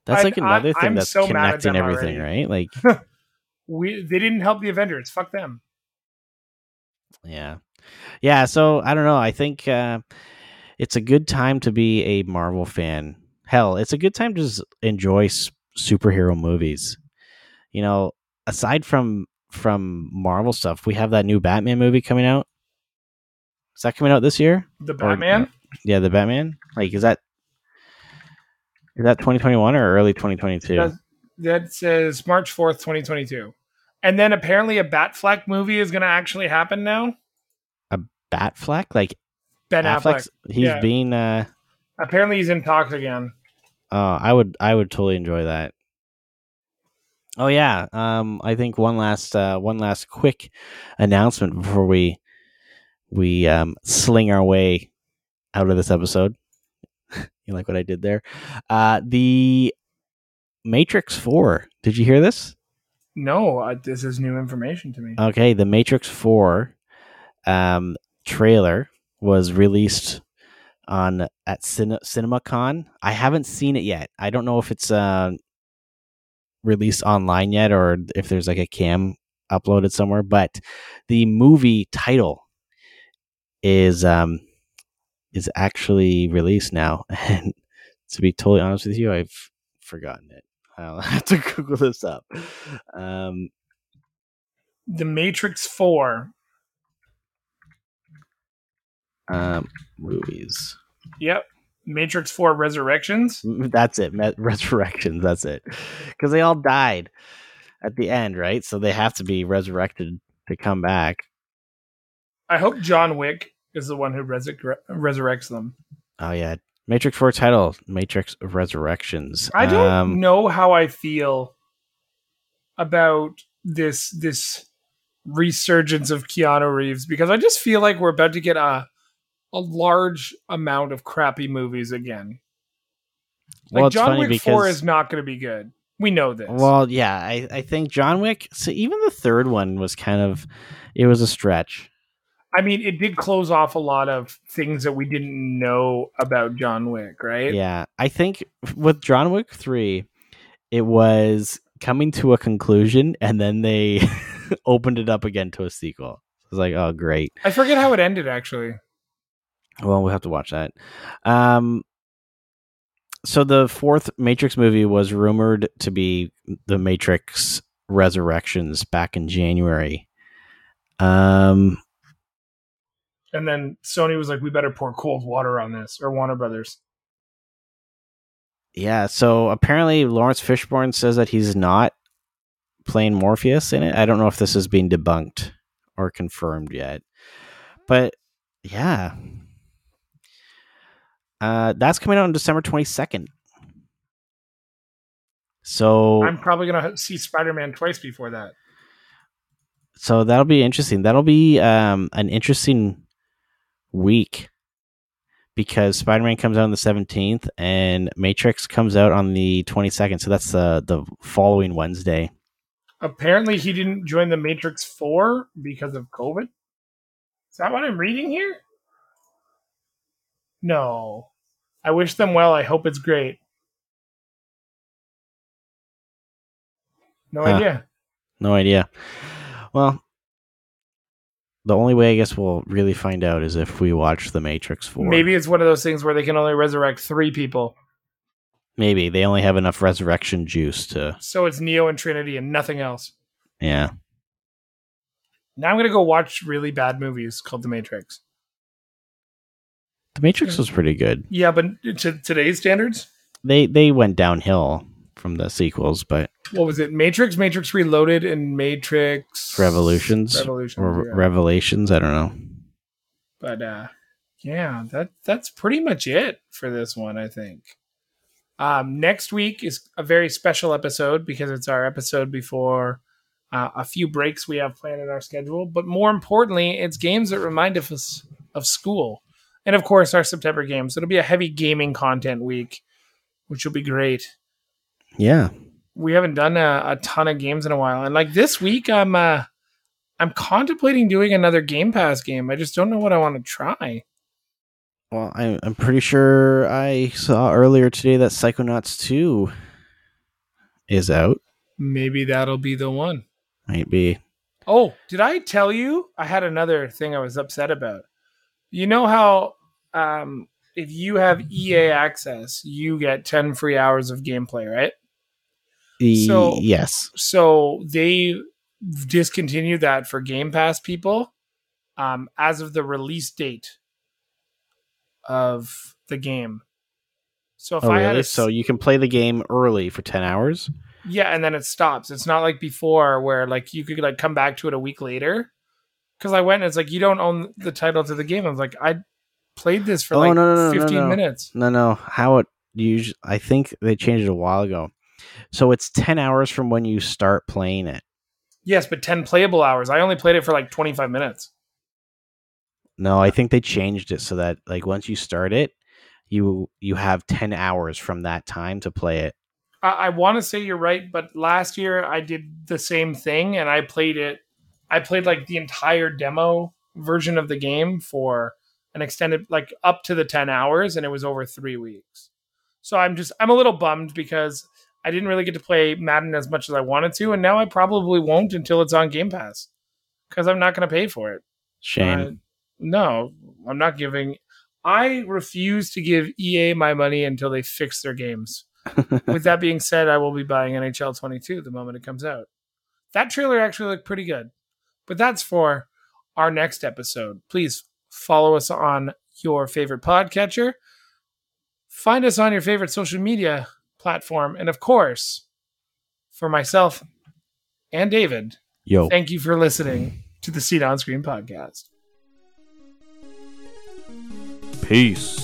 That's I, like another I, thing I'm that's so connecting everything, already. Right? Like, we they didn't help the Avengers. Fuck them. Yeah, yeah. So I don't know. I think uh, it's a good time to be a Marvel fan. Hell, it's a good time to just enjoy s- superhero movies. You know, aside from from Marvel stuff, we have that new Batman movie coming out. Is that coming out this year? The Batman? Or, yeah, the Batman. Like, is that is that twenty twenty-one or early twenty twenty-two? That, that says March fourth, twenty twenty-two. And then apparently a Batfleck movie is going to actually happen now. A Batfleck? Like Ben Affleck. He's yeah. being. Uh, apparently, he's in talks again. Oh, uh, I would, I would totally enjoy that. Oh yeah, um, I think one last, uh, one last quick announcement before we. We um, sling our way out of this episode. You like what I did there? Uh, the Matrix four. Did you hear this? No, uh, this is new information to me. Okay, the Matrix four um, trailer was released on at Cin- CinemaCon. I haven't seen it yet. I don't know if it's uh, released online yet or if there's like a cam uploaded somewhere. But the movie title is um is actually released now, and to be totally honest with you, I've forgotten it. I'll have to Google this up. Um The Matrix four. Um movies. Yep. Matrix four Resurrections. That's it. Resurrections, that's it. Because they all died at the end, right? So they have to be resurrected to come back. I hope John Wick is the one who resur- resurrects them. Oh, yeah. Matrix four title, Matrix Resurrections. I don't um, know how I feel about this this resurgence of Keanu Reeves, because I just feel like we're about to get a, a large amount of crappy movies again. Like, well, John Wick because... four is not going to be good. We know this. Well, yeah. I, I think John Wick, so even the third one was kind of, it was a stretch. I mean, it did close off a lot of things that we didn't know about John Wick, right? Yeah. I think with John Wick three, it was coming to a conclusion, and then they opened it up again to a sequel. I was like, oh, great. I forget how it ended, actually. Well, we'll have to watch that. Um, so the fourth Matrix movie was rumored to be The Matrix Resurrections back in January. Um... And then Sony was like, we better pour cold water on this, or Warner Brothers. Yeah, so apparently Lawrence Fishburne says that he's not playing Morpheus in it. I don't know if this is being debunked or confirmed yet. But, yeah. Uh, that's coming out on December twenty-second. So I'm probably going to see Spider-Man twice before that. So that'll be interesting. That'll be um, an interesting... week, because Spider-Man comes out on the seventeenth and Matrix comes out on the twenty-second, so that's the the following Wednesday. Apparently he didn't join the Matrix four because of COVID. Is that what I'm reading here? No. I wish them well. I hope it's great. No huh. idea. No idea. Well, the only way I guess we'll really find out is if we watch The Matrix four. Maybe it's one of those things where they can only resurrect three people. Maybe. They only have enough resurrection juice to... So it's Neo and Trinity and nothing else. Yeah. Now I'm going to go watch really bad movies called The Matrix. The Matrix was pretty good. Yeah, but to today's standards? They they went downhill from the sequels, but... What was it? Matrix, Matrix Reloaded, and Matrix Revolutions, Revolutions or yeah. Revelations. I don't know. But uh, Yeah, that that's pretty much it for this one, I think. Um, next week is a very special episode because it's our episode before uh, a few breaks we have planned in our schedule. But more importantly, it's games that remind us of school. And, of course, our September games. It'll be a heavy gaming content week, which will be great. Yeah. We haven't done a, a ton of games in a while. And, like, this week, I'm uh, I'm contemplating doing another Game Pass game. I just don't know what I want to try. Well, I'm, I'm pretty sure I saw earlier today that Psychonauts two is out. Maybe that'll be the one. Might be. Oh, did I tell you? I had another thing I was upset about. You know how um, if you have E A access, you get ten free hours of gameplay, right? E- so yes. So they discontinued that for Game Pass people um, as of the release date of the game. So if oh, I really? had a... so you can play the game early for ten hours. Yeah, and then it stops. It's not like before where like you could like come back to it a week later. Because I went and it's like, you don't own the title to the game. I was like, I played this for oh, like no, no, no, fifteen no, no. minutes. No, no. How it usually, I think they changed it a while ago. So it's ten hours from when you start playing it. Yes, but ten playable hours. I only played it for like twenty-five minutes. No, I think they changed it so that like once you start it, you you have ten hours from that time to play it. I, I want to say you're right, but last year I did the same thing and I played it. I played like the entire demo version of the game for an extended, like up to the ten hours, and it was over three weeks. So I'm just, I'm a little bummed because I didn't really get to play Madden as much as I wanted to. And now I probably won't until it's on Game Pass because I'm not going to pay for it. Shame. Uh, no, I'm not giving, I refuse to give E A my money until they fix their games. With that being said, I will be buying N H L twenty-two the moment it comes out. That trailer actually looked pretty good. But that's for our next episode. Please follow us on your favorite podcatcher. Find us on your favorite social media platform. And of course, for myself and David, Yo. Thank you for listening to the Seat on Screen podcast. Peace.